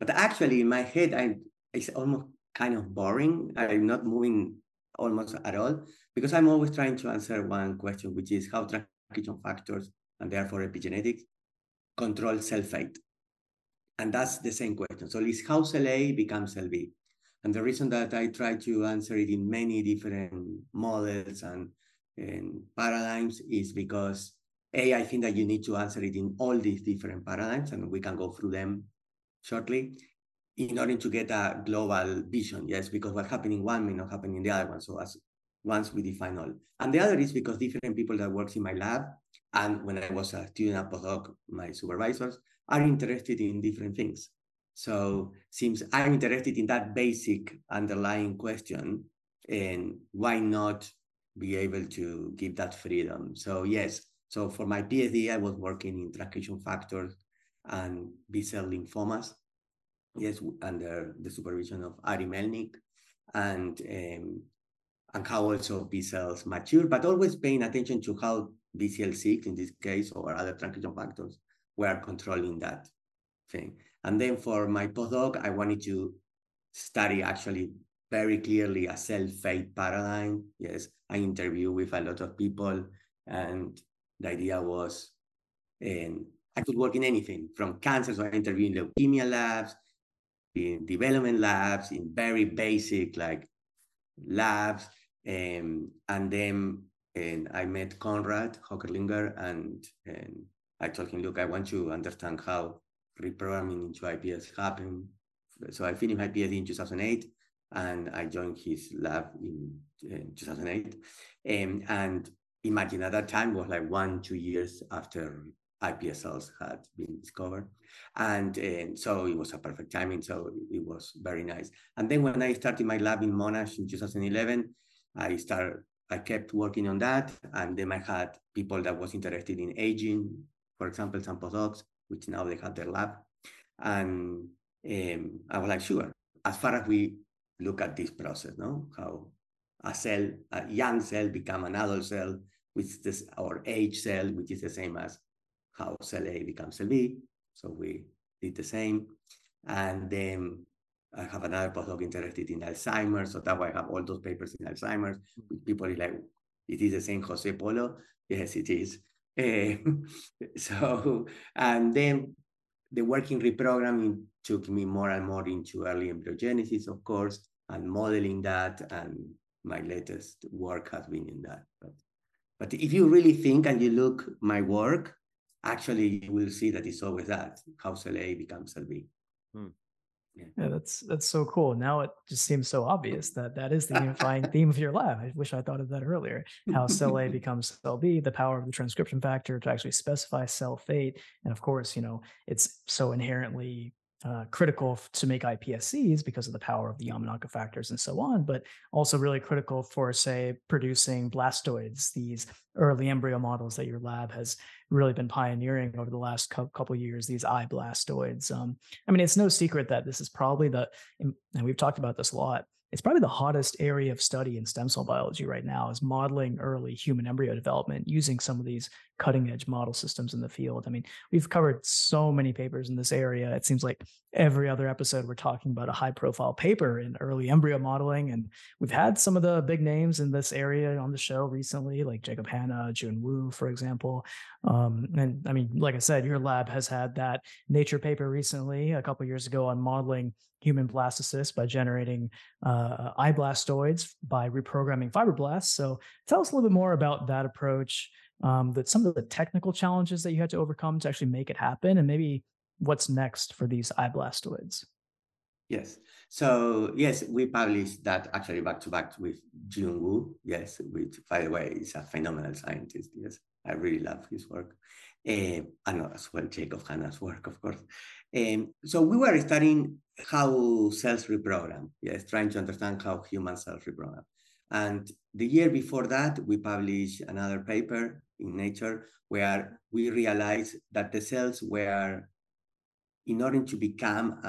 But actually, in my head, it's almost kind of boring. I'm not moving almost at all because I'm always trying to answer one question, which is how transcription factors and therefore epigenetics control cell fate. And that's the same question. So it's how cell A becomes cell B. And the reason that I try to answer it in many different models and paradigms is because A, I think that you need to answer it in all these different paradigms, and we can go through them shortly in order to get a global vision. Yes, because what happened in one may not happen in the other one. So once we define all. And the other is because different people that work in my lab, and when I was a student at postdoc, my supervisors are interested in different things. So since I'm interested in that basic underlying question, and why not be able to give that freedom? So yes, so for my PhD, I was working in transcription factors and B-cell lymphomas, yes, under the supervision of Ari Melnick, and how also B-cells mature, but always paying attention to how BCL6 in this case, or other transcription factors, were controlling that thing. And then for my postdoc, I wanted to study actually very clearly a cell fate paradigm. Yes, I interviewed with a lot of people, and the idea was, and I could work in anything from cancer, so I interviewed in leukemia labs, in development labs, in very basic like labs, and then I met Konrad Hocherlinger, and I told him, look, I want to understand how reprogramming into IPS happened. So I finished my PhD in 2008, and I joined his lab in 2008. And imagine at that time was like 1-2 years after iPS cells had been discovered. And so it was a perfect timing. So it was very nice. And then when I started my lab in Monash in 2011, I kept working on that. And then I had people that was interested in aging, for example, some postdocs, which now they have their lab. And I was like, sure, as far as we look at this process, no, how a cell, a young cell become an adult cell, which is this, our age cell, which is the same as how cell A becomes cell B. So we did the same. And then I have another postdoc interested in Alzheimer's. So that's why I have all those papers in Alzheimer's. People are like, it is the same Jose Polo? Yes, it is. And then the work in reprogramming took me more and more into early embryogenesis, of course, and modeling that. And my latest work has been in that. But if you really think and you look at my work, actually, you will see that it's always that, how cell A becomes cell B. Hmm. Yeah, that's so cool. Now it just seems so obvious that is the unifying theme of your lab. I wish I thought of that earlier. How cell A becomes cell B, the power of the transcription factor to actually specify cell fate, and of course, you know, it's so inherently critical to make iPSCs because of the power of the Yamanaka factors and so on, but also really critical for, say, producing blastoids, these early embryo models that your lab has really been pioneering over the last couple of years, these iBlastoids. I mean, it's no secret that this is probably and we've talked about this a lot, it's probably the hottest area of study in stem cell biology right now is modeling early human embryo development using some of these cutting edge model systems in the field. I mean, we've covered so many papers in this area. It seems like every other episode, we're talking about a high profile paper in early embryo modeling. And we've had some of the big names in this area on the show recently, like Jacob Hanna, Jun Wu, for example. And I mean, like I said, your lab has had that Nature paper recently, a couple of years ago on modeling human blastocysts by generating iBlastoids by reprogramming fibroblasts. So tell us a little bit more about that approach, that some of the technical challenges that you had to overcome to actually make it happen, and maybe what's next for these iBlastoids. Yes. So yes, we published that actually back to back with Jun Wu. Yes, which by the way is a phenomenal scientist. Yes, I really love his work, and as well Jacob Hanna's work, of course. So we were studying how cells reprogram. Yes, trying to understand how human cells reprogram. And the year before that, we published another paper in Nature where we realized that the cells were, in order to become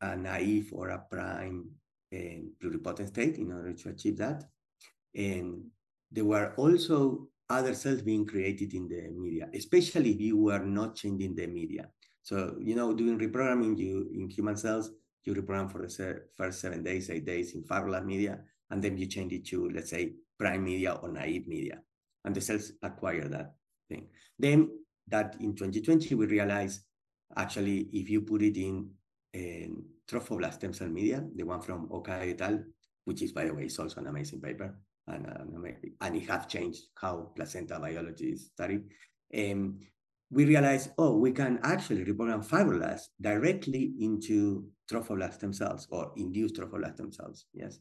a naive or a prime pluripotent state, in order to achieve that, and there were also other cells being created in the media, especially if you were not changing the media. So, you know, doing reprogramming in human cells, you reprogram for the first 7 days, 8 days in fibroblast media, and then you change it to, let's say, prime media or naive media, and the cells acquire that thing. Then that in 2020, we realized actually, if you put it in trophoblast stem cell media, the one from Okai et al., which is, by the way, is also an amazing paper, and it has changed how placenta biology is studied, we realized, oh, we can actually reprogram fibroblasts directly into trophoblast stem cells or induce trophoblast stem cells, yes.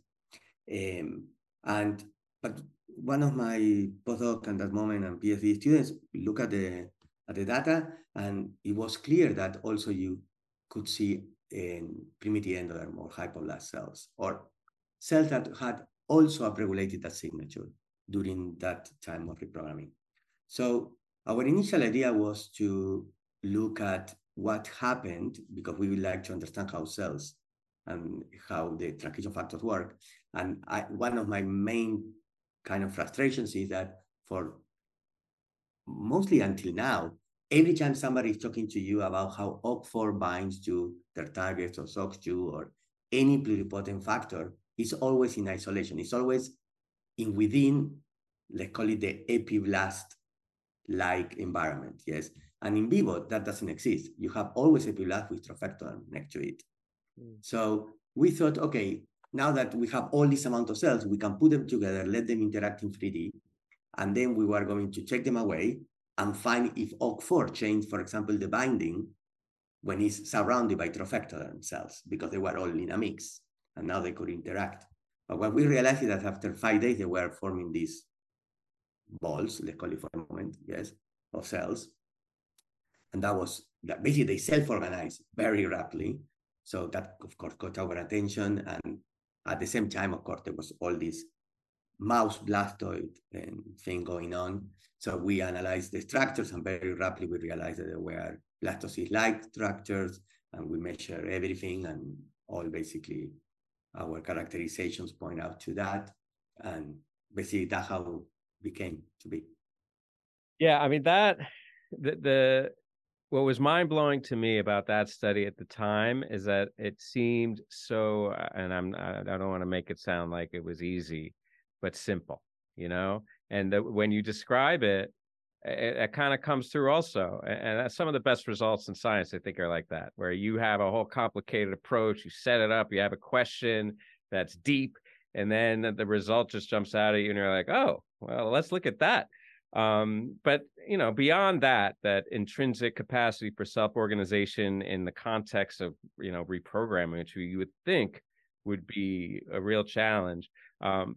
But one of my postdocs at that moment and PhD students look at the data, and it was clear that also you could see in primitive endoderm or hypoblast cells, or cells that had also upregulated that signature during that time of reprogramming. So our initial idea was to look at what happened, because we would like to understand how cells and how the transcription factors work. And one of my main kind of frustrations is that for mostly until now, every time somebody is talking to you about how OCT4 binds to their targets or SOX2 or any pluripotent factor, it's always in isolation. It's always in within, let's call it the epiblast-like environment, yes? And in vivo, that doesn't exist. You have always epiblast with trophectoderm next to it. Mm. So we thought, okay, now that we have all this amount of cells, we can put them together, let them interact in 3D, and then we were going to check them away and find if OCT4 changed, for example, the binding when it's surrounded by trophectoderm cells, because they were all in a mix, and now they could interact. But what we realized is that after 5 days, they were forming these balls, let's call it for a moment, yes, of cells. And that was, basically, they self-organized very rapidly. So that, of course, caught our attention. And at the same time, of course, there was all this mouse blastoid thing going on. So we analyzed the structures, and very rapidly we realized that there were blastocyst-like structures, and we measured everything, and all basically our characterizations point out to that. And basically that's how we came to be. Yeah, I mean, what was mind-blowing to me about that study at the time is that it seemed so, and I don't want to make it sound like it was easy, but simple, you know? And when you describe it, it kind of comes through also. And some of the best results in science, I think, are like that, where you have a whole complicated approach, you set it up, you have a question that's deep, and then the result just jumps out at you and you're like, oh, well, let's look at that. But, you know, beyond that intrinsic capacity for self-organization in the context of, you know, reprogramming, which you would think would be a real challenge.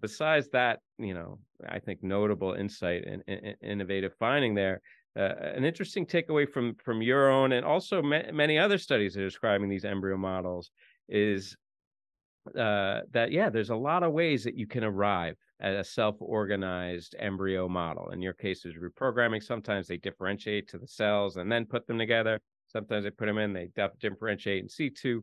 Besides that, you know, I think notable insight and innovative finding there, an interesting takeaway from your own and also many other studies that are describing these embryo models is that, yeah, there's a lot of ways that you can arrive at a self-organized embryo model. In your case, there's reprogramming. Sometimes they differentiate to the cells and then put them together. Sometimes they put them in, they differentiate in situ.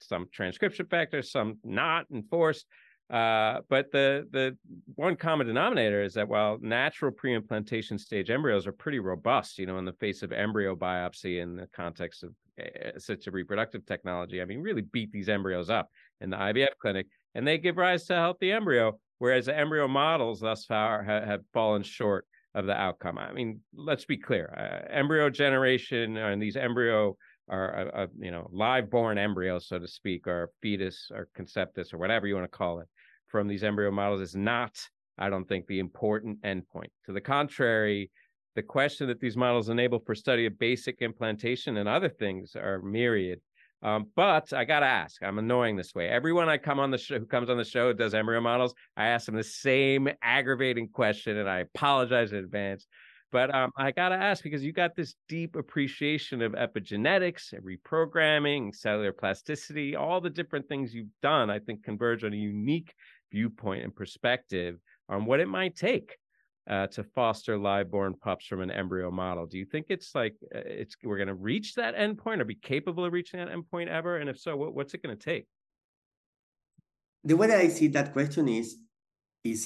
Some transcription factors, some not enforced. But the one common denominator is that while natural pre-implantation stage embryos are pretty robust, you know, in the face of embryo biopsy in the context of such a reproductive technology, I mean, really beat these embryos up in the IVF clinic, and they give rise to a healthy embryo, whereas the embryo models thus far have fallen short of the outcome. I mean, let's be clear, embryo generation and these embryo our you know, live born embryo, so to speak, or fetus or conceptus or whatever you want to call it, from these embryo models is not, I don't think, the important endpoint. To the contrary, the question that these models enable for study of basic implantation and other things are myriad. But I got to ask, I'm annoying this way. Everyone I come on the show, who comes on the show does embryo models, I ask them the same aggravating question, and I apologize in advance. But I got to ask, because you got this deep appreciation of epigenetics, reprogramming, cellular plasticity, all the different things you've done, I think, converge on a unique viewpoint and perspective on what it might take to foster live-born pups from an embryo model. Do you think it's like we're going to reach that endpoint or be capable of reaching that endpoint ever? And if so, what's it going to take? The way that I see that question is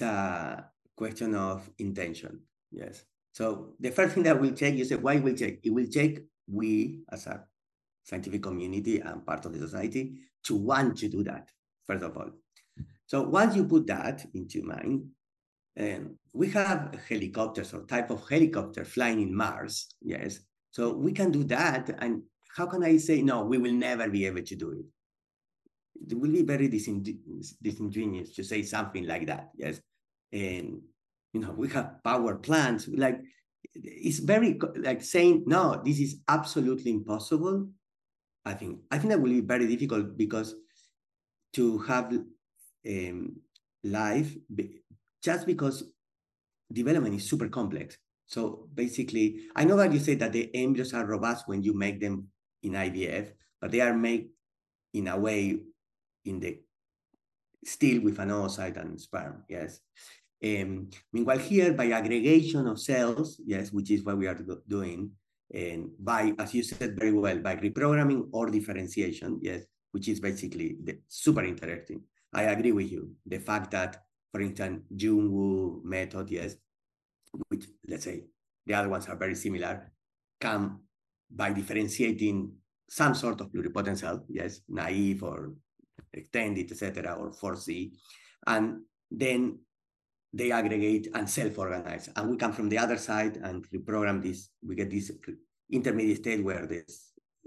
a question of intention. Yes. So the first thing that we'll take, you say, why will take? It will take we as a scientific community and part of the society to want to do that, first of all. So once you put that into mind, we have helicopters or type of helicopter flying in Mars, yes. So we can do that. And how can I say, no, we will never be able to do it? It will be very disingenuous to say something like that, yes. And you know, we have power plants, like it's very like saying, no, this is absolutely impossible. I think that will be very difficult, because to have life, just because development is super complex. So basically, I know that you say that the embryos are robust when you make them in IVF, but they are made in a way in the still with an oocyte and sperm, yes. Meanwhile, here by aggregation of cells, yes, which is what we are doing, and by, as you said very well, by reprogramming or differentiation, yes, which is basically super interesting. I agree with you. The fact that, for instance, Jung Woo method, yes, which let's say the other ones are very similar, come by differentiating some sort of pluripotent cell, yes, naive or extended, etc., or 4C, and then they aggregate and self-organize. And we come from the other side and reprogram this. We get this intermediate state where the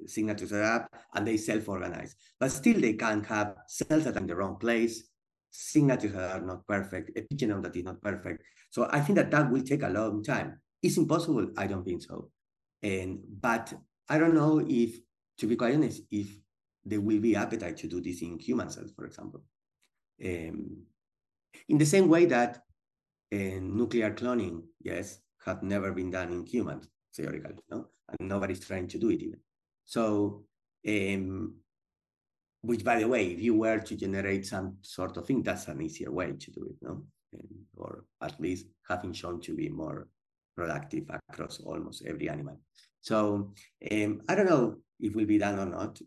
signatures are up and they self-organize. But still they can have cells that are in the wrong place, signatures that are not perfect, epigenome that is not perfect. So I think that that will take a long time. It's impossible? I don't think so. But I don't know if, to be quite honest, if there will be appetite to do this in human cells, for example. In the same way that nuclear cloning, yes, had never been done in humans, theoretically, no? And nobody's trying to do it even. So, which, by the way, if you were to generate some sort of thing, that's an easier way to do it, no? Or at least having shown to be more productive across almost every animal. So, I don't know if it will be done or not.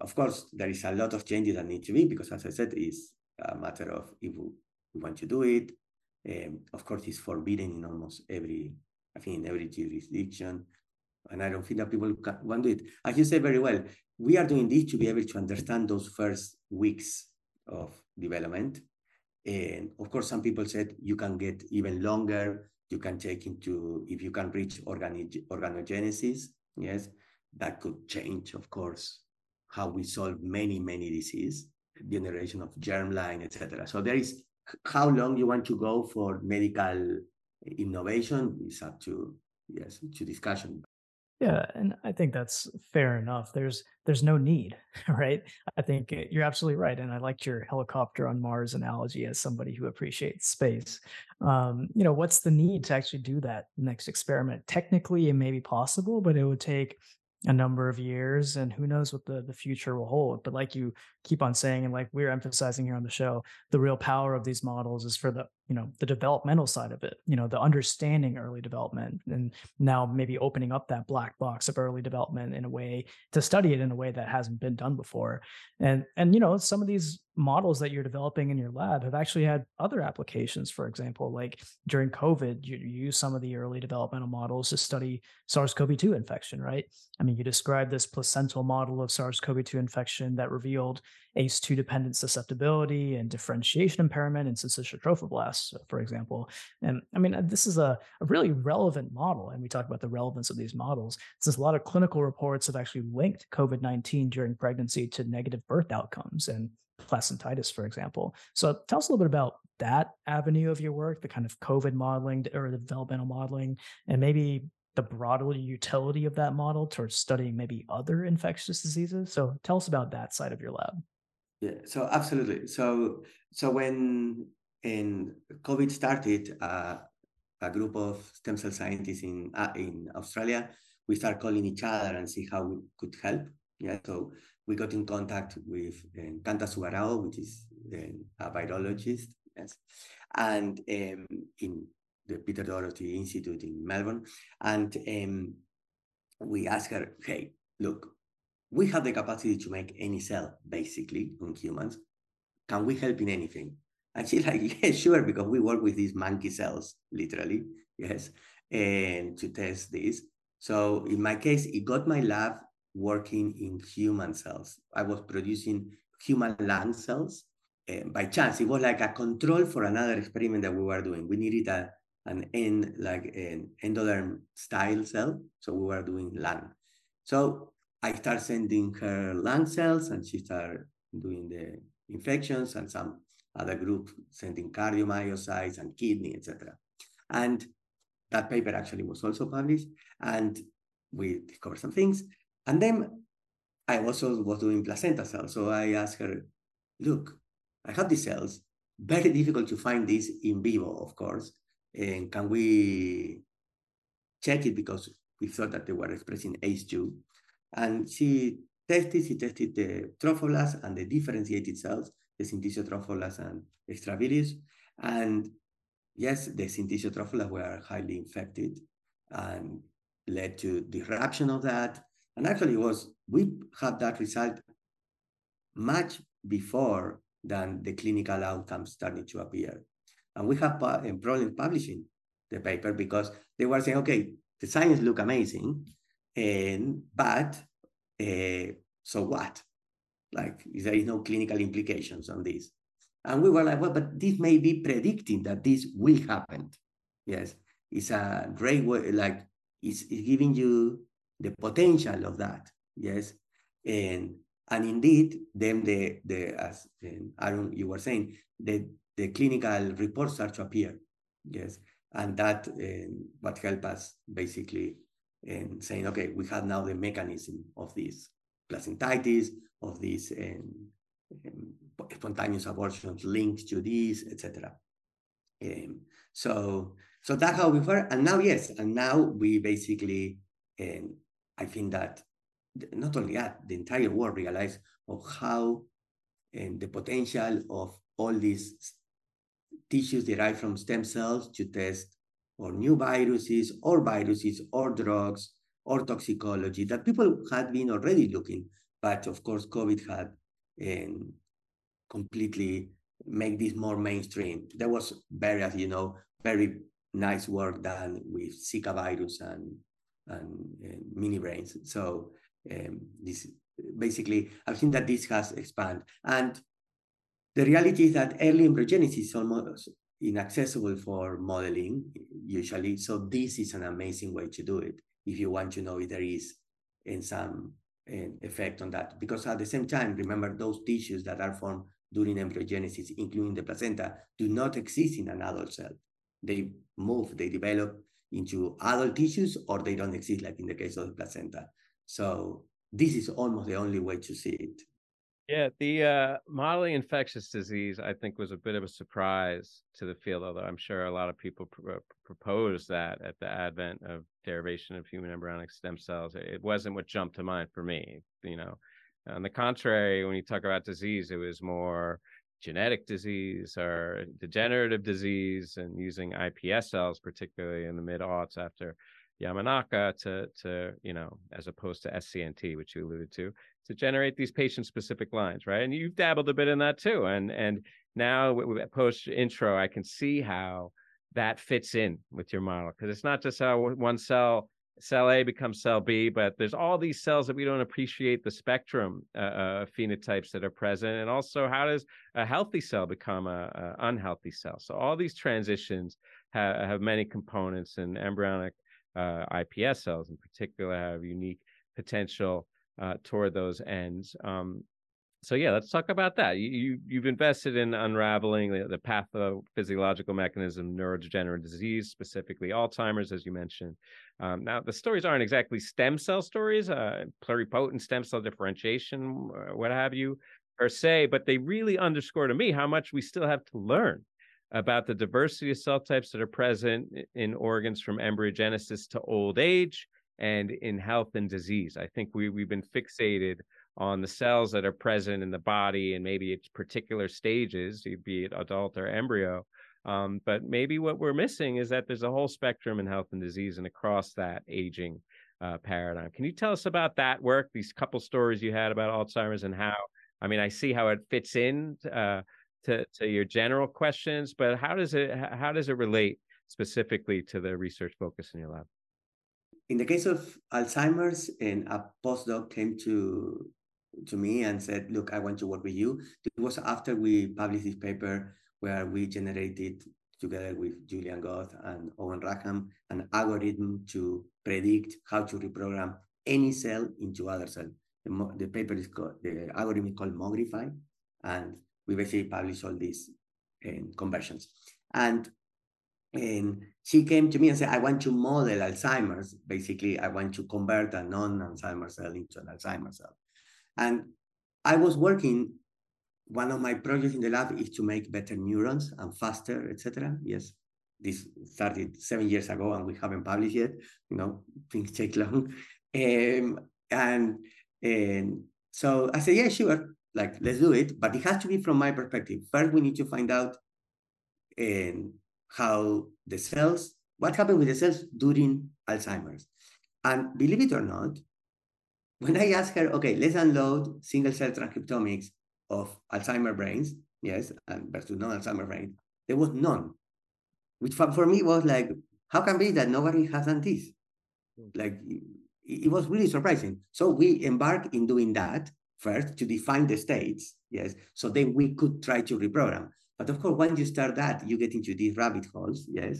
Of course, there is a lot of changes that need to be, because as I said, it's a matter of if we want to do it. Of course, it's forbidden in almost every, I think, in every jurisdiction. And I don't think that people want to do it. As you say very well, we are doing this to be able to understand those first weeks of development. And of course, some people said you can get even longer. You can take into, if you can reach organogenesis, yes, that could change, of course, how we solve many, many diseases. Generation of germline, etc. So there is how long you want to go for medical innovation is up to, yes, to discussion. Yeah, and I think that's fair enough. There's no need, right? I think you're absolutely right, and I liked your helicopter on Mars analogy as somebody who appreciates space. You know, what's the need to actually do that next experiment? Technically, it may be possible, but it would take a number of years, and who knows what the future will hold. But like you keep on saying, and like we're emphasizing here on the show, the real power of these models is for the, you know, the developmental side of it, you know, the understanding early development, and now maybe opening up that black box of early development in a way to study it in a way that hasn't been done before. And, you know, some of these models that you're developing in your lab have actually had other applications. For example, like during COVID, you use some of the early developmental models to study SARS-CoV-2 infection, right? I mean, you described this placental model of SARS-CoV-2 infection that revealed ACE2 dependent susceptibility and differentiation impairment in syncytial trophoblasts, for example. And I mean, this is a really relevant model. And we talk about the relevance of these models since a lot of clinical reports have actually linked COVID-19 during pregnancy to negative birth outcomes and placentitis, for example. So tell us a little bit about that avenue of your work, the kind of COVID modeling or the developmental modeling, and maybe the broader utility of that model towards studying maybe other infectious diseases. So tell us about that side of your lab. Yeah, so absolutely. So when COVID started, a group of stem cell scientists in Australia, we started calling each other and see how we could help. Yeah, so we got in contact with Kanta Sugarao, which is a virologist, yes, and in the Peter Doherty Institute in Melbourne. And we asked her, hey, look, we have the capacity to make any cell, basically, on humans. Can we help in anything? And she's like, yeah, sure, because we work with these monkey cells, literally, yes, and to test this. So in my case, it got my lab working in human cells. I was producing human lung cells. By chance, it was like a control for another experiment that we were doing. We needed an endoderm style cell. So we were doing lung. So I started sending her lung cells and she started doing the infections, and some other group sending cardiomyocytes and kidney, etc. And that paper actually was also published, and we discovered some things. And then I also was doing placenta cells. So I asked her, look, I have these cells, very difficult to find this in vivo, of course. And can we check it? Because we thought that they were expressing ACE2. And she tested the trophoblasts and the differentiated cells, the syncytial trophoblasts and Staphylococcus. And yes, the syncytial trophoblasts were highly infected and led to disruption of that. And actually we had that result much before than the clinical outcomes started to appear. And we have a problem publishing the paper because they were saying, okay, the science look amazing, but so what? Like, there is no clinical implications on this. And we were like, well, but this may be predicting that this will happen. Yes, it's a great way, like it's giving you the potential of that, yes. And indeed, then as Aaron, you were saying, the clinical reports start to appear, yes. And that what helped us basically in saying, okay, we have now the mechanism of this placentitis, of these spontaneous abortions linked to this, etc. So that's how we were, and now, yes, and now we basically, I think that not only that, the entire world realized of how the potential of all these tissues derived from stem cells to test or new viruses or drugs or toxicology that people had been already looking, but of course COVID had completely made this more mainstream. There was very nice work done with Zika virus and mini brains. So this basically, I think that this has expanded. And the reality is that early embryogenesis is almost inaccessible for modeling usually. So this is an amazing way to do it if you want to know if there is some effect on that. Because at the same time, remember those tissues that are formed during embryogenesis, including the placenta, do not exist in an adult cell. They move, they develop into adult tissues, or they don't exist, like in the case of the placenta. So this is almost the only way to see it. Yeah, the modeling infectious disease, I think, was a bit of a surprise to the field, although I'm sure a lot of people proposed that at the advent of derivation of human embryonic stem cells. It wasn't what jumped to mind for me, you know. On the contrary, when you talk about disease, it was more genetic disease or degenerative disease, and using IPS cells, particularly in the mid-aughts after Yamanaka, to as opposed to SCNT, which you alluded to generate these patient-specific lines, right? And you've dabbled a bit in that too. And now with post-intro, I can see how that fits in with your model, because it's not just how one cell cell A becomes cell B, but there's all these cells that we don't appreciate the spectrum phenotypes that are present. And also, how does a healthy cell become an unhealthy cell? So all these transitions have many components, and embryonic IPS cells in particular have unique potential toward those ends. So yeah, let's talk about that. You've invested in unraveling the pathophysiological mechanism, neurodegenerative disease, specifically Alzheimer's, as you mentioned. Now, the stories aren't exactly stem cell stories, pluripotent stem cell differentiation, what have you, per se, but they really underscore to me how much we still have to learn about the diversity of cell types that are present in organs from embryogenesis to old age and in health and disease. I think we've been fixated on the cells that are present in the body and maybe its particular stages, be it adult or embryo. But maybe what we're missing is that there's a whole spectrum in health and disease and across that aging paradigm. Can you tell us about that work, these couple stories you had about Alzheimer's and how, I mean, I see how it fits in to your general questions, but how does it relate specifically to the research focus in your lab? In the case of Alzheimer's, a postdoc came to me and said, look, I want to work with you. It was after we published this paper where we generated, together with Julian Goth and Owen Rackham, an algorithm to predict how to reprogram any cell into other cell. The paper is called, the algorithm is called MOGRIFY, and we basically published all these conversions. And she came to me and said, I want to model Alzheimer's. Basically, I want to convert a non-Alzheimer's cell into an Alzheimer's cell. And I was working, one of my projects in the lab is to make better neurons and faster, etc. Yes, this started 7 years ago and we haven't published yet. You know, things take long. And so I said, yeah, sure, like, let's do it. But it has to be from my perspective. First, we need to find out how the cells, what happened with the cells during Alzheimer's. And believe it or not, when I asked her, okay, let's unload single cell transcriptomics of Alzheimer brains, yes, and versus non-Alzheimer brains, there was none. Which for me was like, how can it be that nobody has done this? Like, it was really surprising. So we embarked in doing that first to define the states, yes, so then we could try to reprogram. But of course, once you start that, you get into these rabbit holes, yes,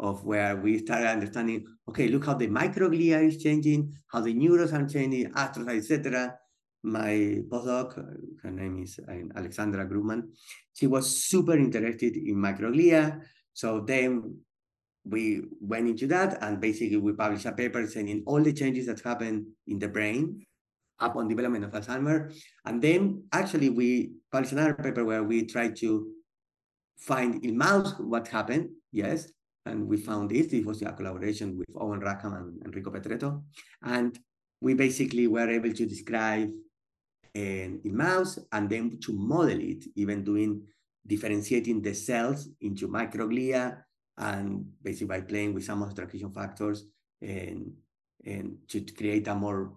of where we start understanding, okay, look how the microglia is changing, how the neurons are changing, astrocytes, etc. My postdoc, her name is Alexandra Grumman, she was super interested in microglia. So then we went into that, and basically we published a paper saying all the changes that happen in the brain upon development of Alzheimer's. And then actually we published another paper where we tried to find in mouse what happened, yes, and we found this. It was a collaboration with Owen Rackham and Enrico Petretto, and we basically were able to describe in mouse and then to model it, even doing differentiating the cells into microglia, and basically by playing with some of the transcription factors and to create a more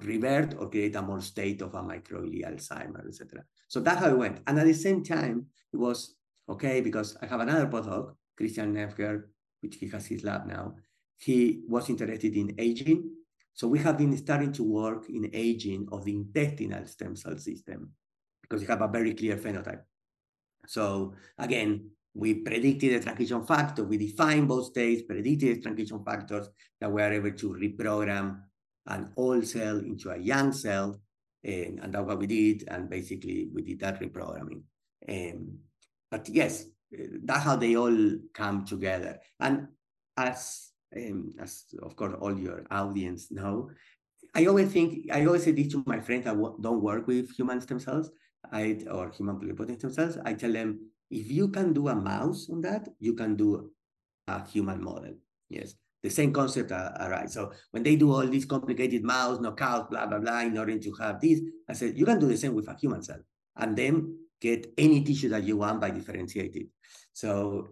revert or create a more state of a microglial Alzheimer, etc. So that's how it went. And at the same time, it was okay because I have another postdoc, Christian Nefger, which he has his lab now. He was interested in aging. So we have been starting to work in aging of the intestinal stem cell system because you have a very clear phenotype. So again, we predicted the transition factor. We defined both states, predicted the transition factors that we are able to reprogram an old cell into a young cell, and that's what we did, and basically we did that reprogramming. But yes, that's how they all come together. And as of course all your audience know, I always say this to my friends that don't work with human stem cells or human pluripotent stem cells. I tell them, if you can do a mouse on that, you can do a human model, yes. The same concept arise. So when they do all these complicated mouse knockouts, blah, blah, blah, in order to have this, I said, you can do the same with a human cell and then get any tissue that you want by differentiating. So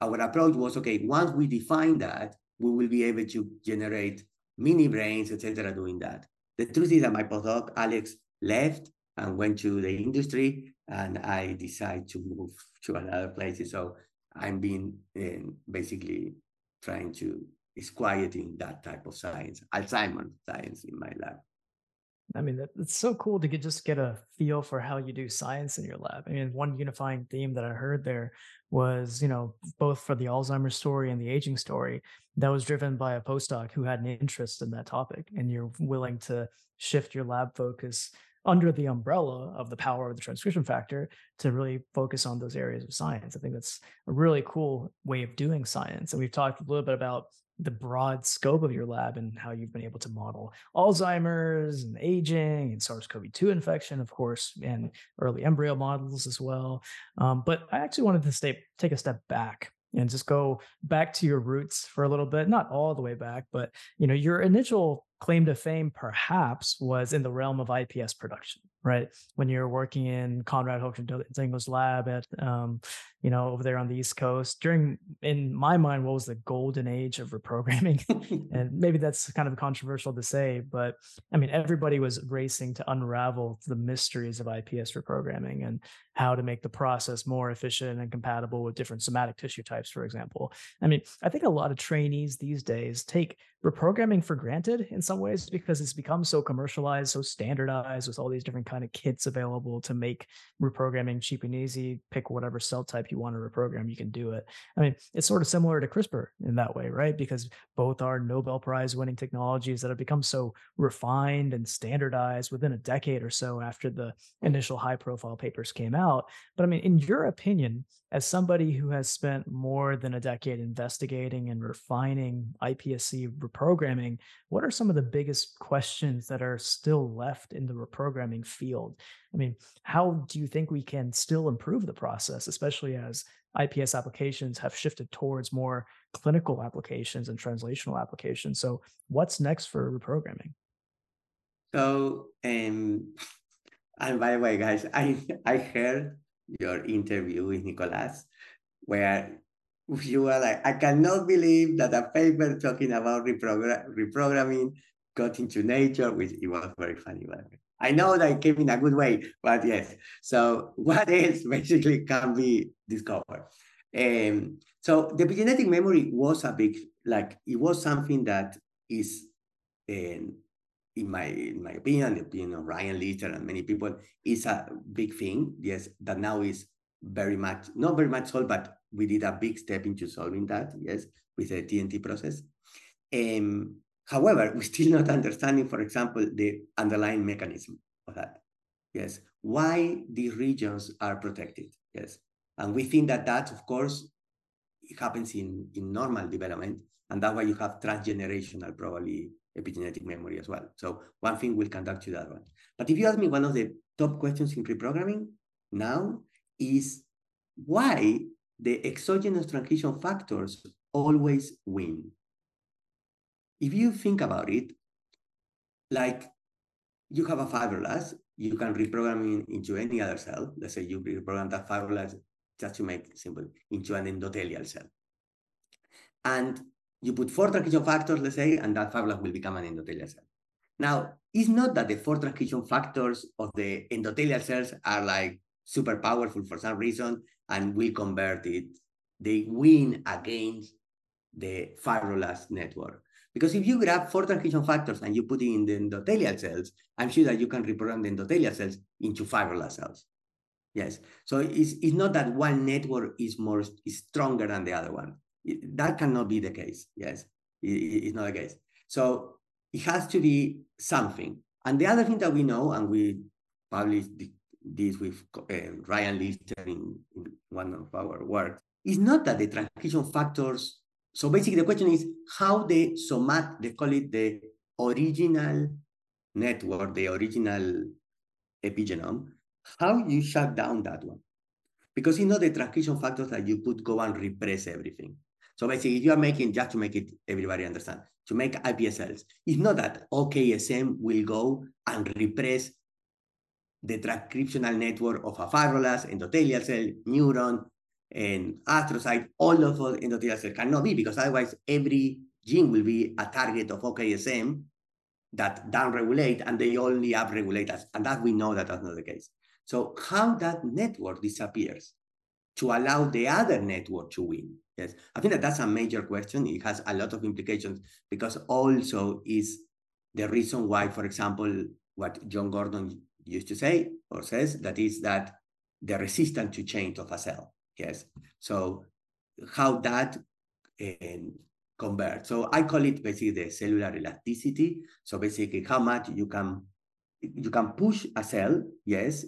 our approach was, okay, once we define that, we will be able to generate mini brains, etc., doing that. The truth is that my postdoc, Alex, left and went to the industry, and I decided to move to another place. So I'm being basically trying to is quieting that type of science, Alzheimer's science in my lab. I mean, it's so cool to get a feel for how you do science in your lab. I mean, one unifying theme that I heard there was, you know, both for the Alzheimer's story and the aging story, that was driven by a postdoc who had an interest in that topic. And you're willing to shift your lab focus under the umbrella of the power of the transcription factor to really focus on those areas of science. I think that's a really cool way of doing science. And we've talked a little bit about the broad scope of your lab and how you've been able to model Alzheimer's and aging and SARS-CoV-2 infection, of course, and early embryo models as well. But I actually wanted to take a step back and just go back to your roots for a little bit, not all the way back, but you know, your initial claim to fame perhaps was in the realm of IPS production, right? When you're working in Conrad Hochschild-Zingel's lab at, you know, over there on the East Coast during, in my mind, what was the golden age of reprogramming? And maybe that's kind of controversial to say, but I mean, everybody was racing to unravel the mysteries of IPS reprogramming and how to make the process more efficient and compatible with different somatic tissue types, for example. I mean, I think a lot of trainees these days take reprogramming for granted in some ways because it's become so commercialized, so standardized with all these different kind of kits available to make reprogramming cheap and easy. Pick whatever cell type you want to reprogram, you can do it. I mean, it's sort of similar to CRISPR in that way, right? Because both are Nobel Prize winning technologies that have become so refined and standardized within a decade or so after the initial high profile papers came out. But I mean, in your opinion, as somebody who has spent more than a decade investigating and refining iPSC reprogramming, what are some of the biggest questions that are still left in the reprogramming field? I mean, how do you think we can still improve the process, especially as IPS applications have shifted towards more clinical applications and translational applications? So what's next for reprogramming? So, and by the way, guys, I heard your interview with Nicolas, where you were like, I cannot believe that a paper talking about reprogramming got into Nature, which it was very funny. I know that it came in a good way, but yes. So what else basically can be discovered? So the epigenetic memory was a big, like it was something that is, in my opinion, the opinion of Ryan Lister and many people, is a big thing, yes, that now is very much, not very much solved, but we did a big step into solving that, yes, with the TNT process. However, we're still not understanding, for example, the underlying mechanism of that, yes, why these regions are protected, yes. And we think that that, of course, it happens in normal development, and that's why you have transgenerational probably epigenetic memory as well. So one thing will conduct to that one. But if you ask me, one of the top questions in reprogramming now is why the exogenous transition factors always win. If you think about it, like you have a fibroblast, you can reprogram it into any other cell. Let's say you reprogram that fibroblast, just to make it simple, into an endothelial cell. And you put 4 transcription factors, let's say, and that fibroblast will become an endothelial cell. Now, it's not that the 4 transcription factors of the endothelial cells are like super powerful for some reason and will convert it. They win against the fibroblast network. Because if you grab 4 transcription factors and you put it in the endothelial cells, I'm sure that you can reprogram the endothelial cells into fibroblast cells. Yes, so it's not that one network is stronger than the other one. That cannot be the case. Yes, it's not the case. So it has to be something. And the other thing that we know, and we published this with Ryan Lister in one of our work, is not that the transcription factors. So basically the question is how the somat, they call it the original network, the original epigenome, how you shut down that one. Because it's not the transcription factors that you could go and repress everything. So basically, you are making, just to make it everybody understand, to make iPS cells, it's not that OKSM will go and repress the transcriptional network of a fibroblast, endothelial cell, neuron, and astrocyte. All of those endothelial cells cannot be, because otherwise every gene will be a target of OKSM that downregulate, and they only upregulate us. And that we know that that's not the case. So how that network disappears to allow the other network to win? Yes, I think that that's a major question. It has a lot of implications because also is the reason why, for example, what John Gordon used to say or says, that is that the resistance to change of a cell. Yes, so how that converts. So I call it basically the cellular elasticity. So basically how much you can push a cell, yes,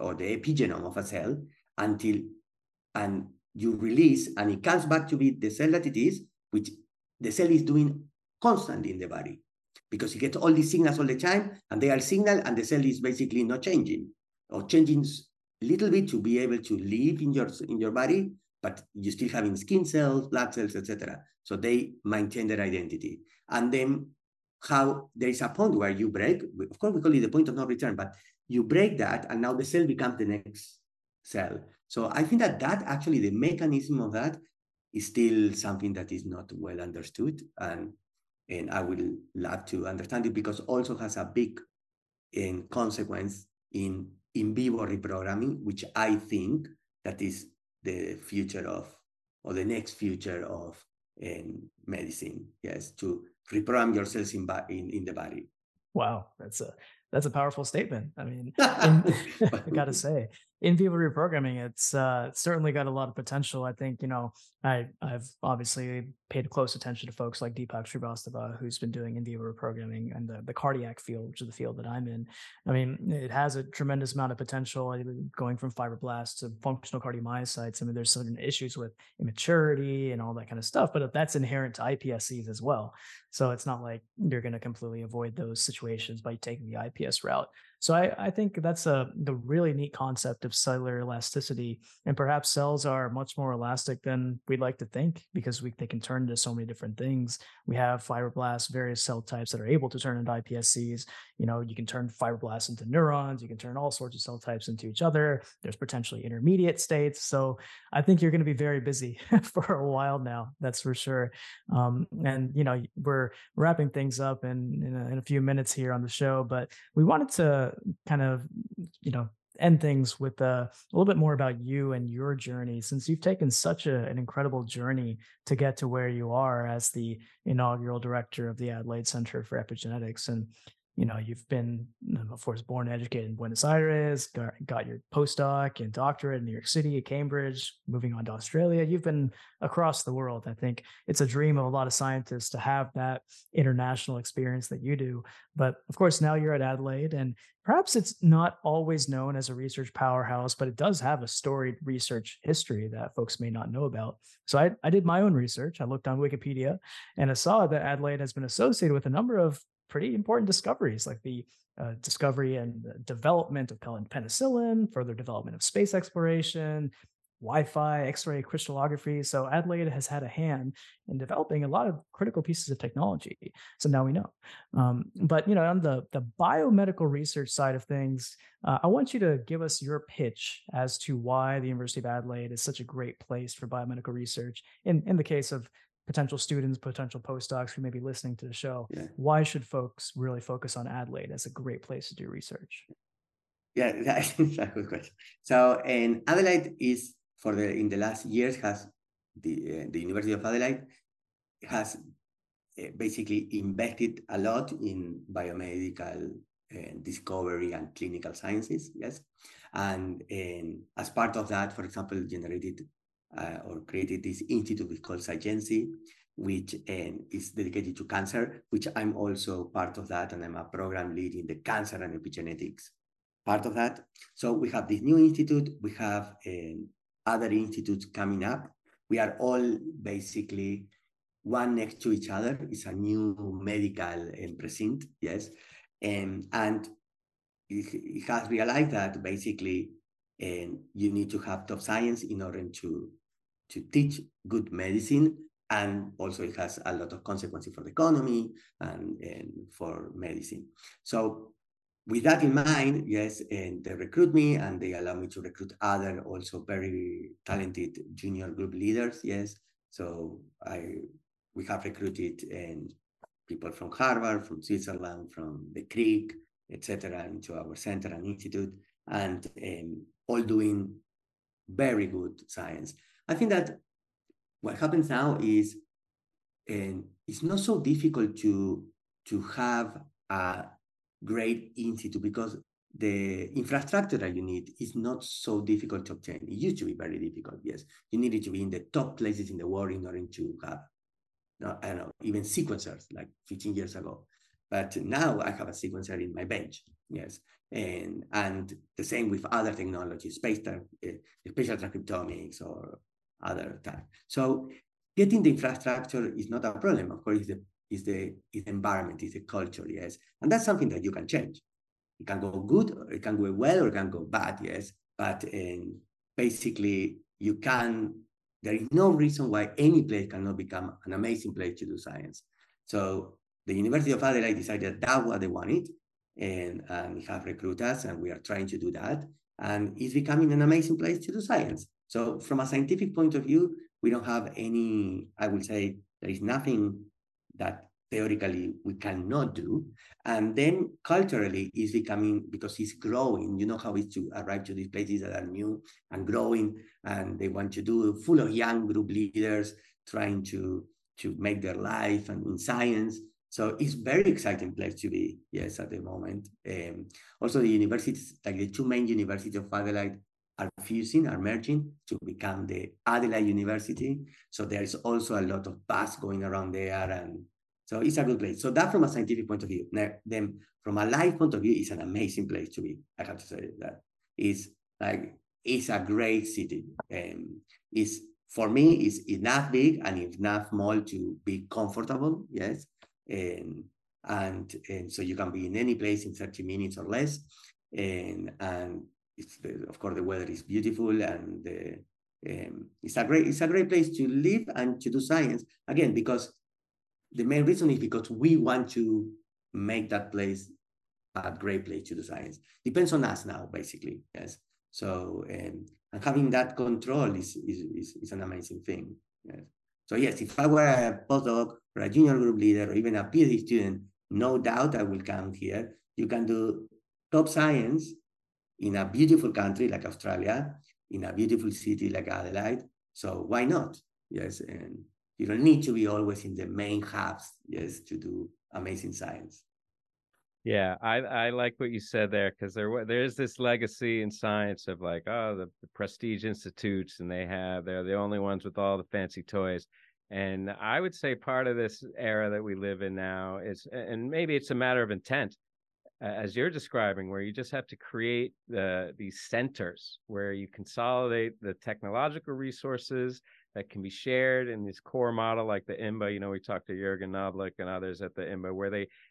or the epigenome of a cell until, and you release, and it comes back to be the cell that it is, which the cell is doing constantly in the body, because you get all these signals all the time, and they are signal, and the cell is basically not changing, or changing a little bit to be able to live in your body, but you still having skin cells, blood cells, etc. So they maintain their identity. And then how there is a point where you break, of course we call it the point of no return, but you break that, and now the cell becomes the next cell. So I think that actually the mechanism of that is still something that is not well understood. And I would love to understand it, because also has a big consequence in vivo reprogramming, which I think that is the future of, or the next future of medicine. Yes, to reprogram yourselves in the body. Wow, that's a powerful statement. I mean, I gotta say, in vivo reprogramming, it's certainly got a lot of potential. I think, you know, I've obviously paid close attention to folks like Deepak Shrivastava, who's been doing in vivo reprogramming and the cardiac field, which is the field that I'm in. I mean, it has a tremendous amount of potential, going from fibroblasts to functional cardiomyocytes. I mean, there's certain issues with immaturity and all that kind of stuff, but that's inherent to iPSCs as well. So it's not like you're going to completely avoid those situations by taking the IPS route. So I think that's the really neat concept of cellular elasticity, and perhaps cells are much more elastic than we'd like to think, because they can turn into so many different things. We have fibroblasts, various cell types that are able to turn into iPSCs. You know, you can turn fibroblasts into neurons. You can turn all sorts of cell types into each other. There's potentially intermediate states. So I think you're going to be very busy for a while now. That's for sure. And you know, we're wrapping things up in a few minutes here on the show, but we wanted to kind of, you know, end things with a little bit more about you and your journey, since you've taken such an incredible journey to get to where you are as the inaugural director of the Adelaide Center for Epigenetics. And, you know, you've been, of course, born and educated in Buenos Aires, got your postdoc and doctorate in New York City, Cambridge, moving on to Australia. You've been across the world. I think it's a dream of a lot of scientists to have that international experience that you do. But of course, now you're at Adelaide, and perhaps it's not always known as a research powerhouse, but it does have a storied research history that folks may not know about. So I did my own research. I looked on Wikipedia, and I saw that Adelaide has been associated with a number of pretty important discoveries, like the discovery and development of penicillin, further development of space exploration, Wi-Fi, X-ray crystallography. So Adelaide has had a hand in developing a lot of critical pieces of technology. So now we know. But, you know, on the biomedical research side of things, I want you to give us your pitch as to why the University of Adelaide is such a great place for biomedical research in the case of potential students, potential postdocs who may be listening to the show. Yeah. Why should folks really focus on Adelaide as a great place to do research? Yeah, that's a good question. So, and Adelaide is in the last years has the University of Adelaide has basically invested a lot in biomedical discovery and clinical sciences. Yes, and as part of that, for example, created this institute we call Sciency, which is dedicated to cancer, which I'm also part of that, and I'm a program lead in the cancer and epigenetics part of that. So we have this new institute, we have other institutes coming up. We are all basically one next to each other. It's a new medical precinct, yes. And it has realized that basically you need to have top science in order to teach good medicine, and also it has a lot of consequences for the economy and for medicine. So with that in mind, yes, and they recruit me, and they allow me to recruit other also very talented junior group leaders, yes. So we have recruited people from Harvard, from Switzerland, from the Creek, etc., into our center and institute, and all doing very good science. I think that what happens now is it's not so difficult to have a great institute because the infrastructure that you need is not so difficult to obtain. It used to be very difficult, yes. You needed to be in the top places in the world in order to have, I don't know, even sequencers like 15 years ago. But now I have a sequencer in my bench, yes. And the same with other technologies, spatial transcriptomics or other type. So getting the infrastructure is not a problem. Of course, it's the environment, it's the culture, yes. And that's something that you can change. It can go good, or it can go well, or it can go bad, yes. But basically, there is no reason why any place cannot become an amazing place to do science. So the University of Adelaide decided that what they wanted, and we have recruiters, and we are trying to do that. And it's becoming an amazing place to do science. So from a scientific point of view, we don't have any, I would say, there is nothing that theoretically we cannot do. And then culturally is becoming, because it's growing, you know how it's to arrive to these places that are new and growing, and they want to do full of young group leaders trying to make their life and in science. So it's very exciting place to be, yes, at the moment. Also the universities, like the two main universities of Adelaide are fusing, are merging to become the Adelaide University. So there is also a lot of buzz going around there. And so it's a good place. So that from a scientific point of view. Now, then from a life point of view, it's an amazing place to be. I have to say that. It's a great city. For me, it's enough big and enough small to be comfortable, yes. And so you can be in any place in 30 minutes or less. Of course, the weather is beautiful, and it's a great place to live and to do science. Again, because the main reason is because we want to make that place a great place to do science. Depends on us now, basically. Yes. So and having that control is an amazing thing. Yes. So yes, if I were a postdoc or a junior group leader or even a PhD student, no doubt I will come here. You can do top science in a beautiful country like Australia, in a beautiful city like Adelaide. So why not? Yes, and you don't need to be always in the main hubs, yes, to do amazing science. Yeah, I like what you said there, because there's this legacy in science of like, oh, the prestige institutes, and they're the only ones with all the fancy toys. And I would say part of this era that we live in now is, and maybe it's a matter of intent, as you're describing, where you just have to create these centers where you consolidate the technological resources that can be shared in this core model, like the IMBA. You know, we talked to Jürgen Noblick and others at the IMBA, where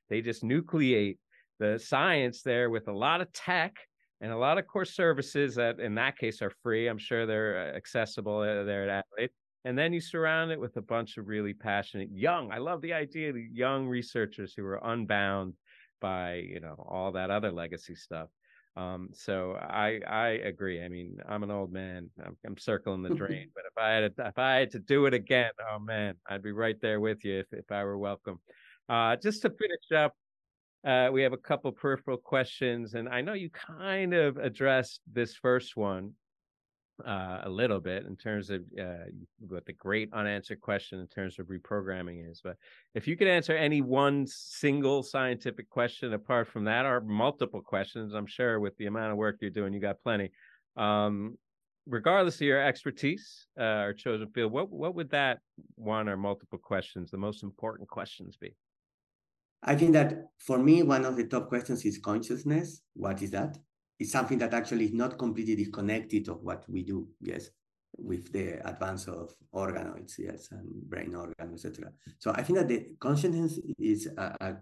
they just nucleate the science there with a lot of tech and a lot of core services that, in that case, are free. I'm sure they're accessible there at Adelaide. And then you surround it with a bunch of really passionate young. I love the idea of young researchers who are unbound by, you know, all that other legacy stuff. So I agree. I mean, I'm an old man. I'm circling the drain. But if I had to do it again, oh man, I'd be right there with you if I were welcome. Just to finish up, we have a couple peripheral questions, and I know you kind of addressed this first one a little bit in terms of what the great unanswered question in terms of reprogramming is. But if you could answer any one single scientific question apart from that, or multiple questions, I'm sure with the amount of work you're doing, you got plenty. Regardless of your expertise or chosen field, what would that one or multiple questions, the most important questions, be? I think that for me, one of the top questions is consciousness. What is that? It's something that actually is not completely disconnected of what we do, yes, with the advance of organoids, yes, and brain organs, etc. So I think that the consciousness is that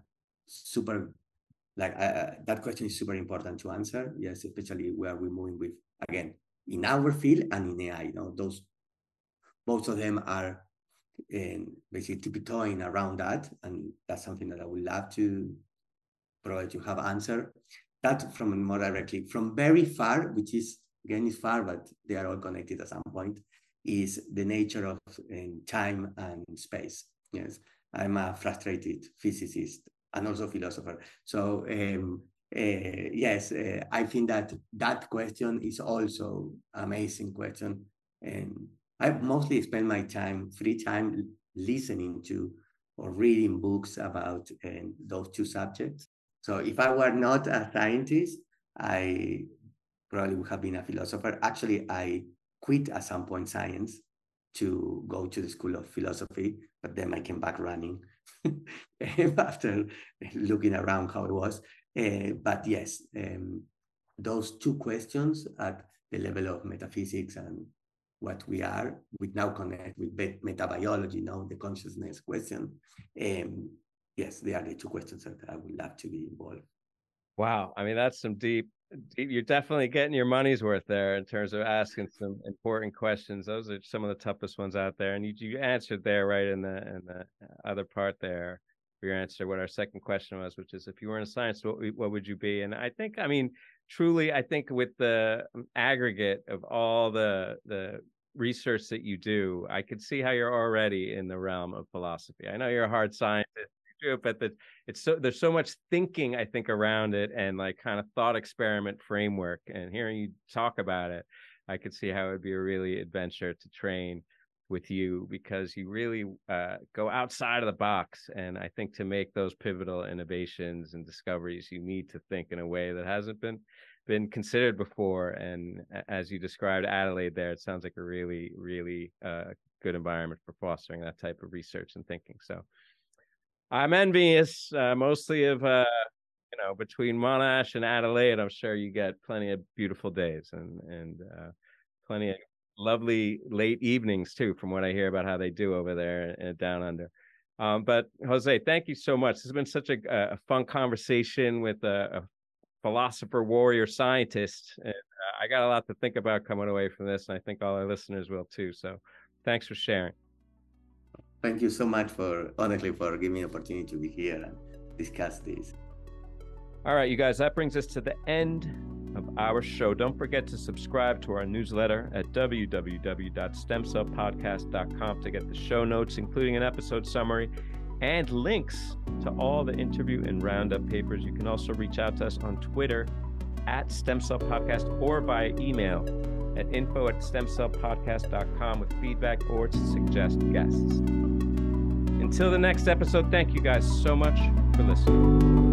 question is super important to answer, yes, especially where we're moving with, again, in our field and in AI, you know, both of them are basically tiptoeing around that, and that's something that I would love to probably to have answered. That from more directly, from very far, which is, again, is far, but they are all connected at some point, is the nature of time and space. Yes, I'm a frustrated physicist and also philosopher. So yes, I think that that question is also an amazing question. And I mostly spend my time, free time, listening to or reading books about those two subjects. So if I were not a scientist, I probably would have been a philosopher. Actually, I quit at some point science to go to the School of Philosophy, but then I came back running after looking around how it was. But yes, those two questions at the level of metaphysics and what we are, we now connect with metabiology, now the consciousness question. Yes, they are the two questions that I would love to be involved. Wow, I mean, that's some deep, you're definitely getting your money's worth there in terms of asking some important questions. Those are some of the toughest ones out there. And you answered there right in the other part there, your answer, what our second question was, which is, if you were in science, what would you be? And I think, I mean, truly, I think with the aggregate of all the research that you do, I could see how you're already in the realm of philosophy. I know you're a hard scientist, you do, but there's so much thinking, I think, around it, and like kind of thought experiment framework. And hearing you talk about it, I could see how it would be a really adventure to train with you, because you really go outside of the box. And I think to make those pivotal innovations and discoveries, you need to think in a way that hasn't been considered before. And as you described Adelaide there, it sounds like a really, really good environment for fostering that type of research and thinking. So I'm envious mostly of, between Monash and Adelaide, I'm sure you get plenty of beautiful days and plenty of lovely late evenings too, from what I hear about how they do over there and down under. But Jose, thank you so much. This has been such a fun conversation with a philosopher, warrior, scientist. And I got a lot to think about coming away from this, and I think all our listeners will too. So thanks for sharing. Thank you so much for giving me the opportunity to be here and discuss this. All right, you guys, that brings us to the end of our show. Don't forget to subscribe to our newsletter at www.stemcellpodcast.com to get the show notes, including an episode summary and links to all the interview and roundup papers. You can also reach out to us on Twitter at stemcellpodcast or by email at info@stemcellpodcast.com with feedback or to suggest guests. Until the next episode, thank you guys so much for listening.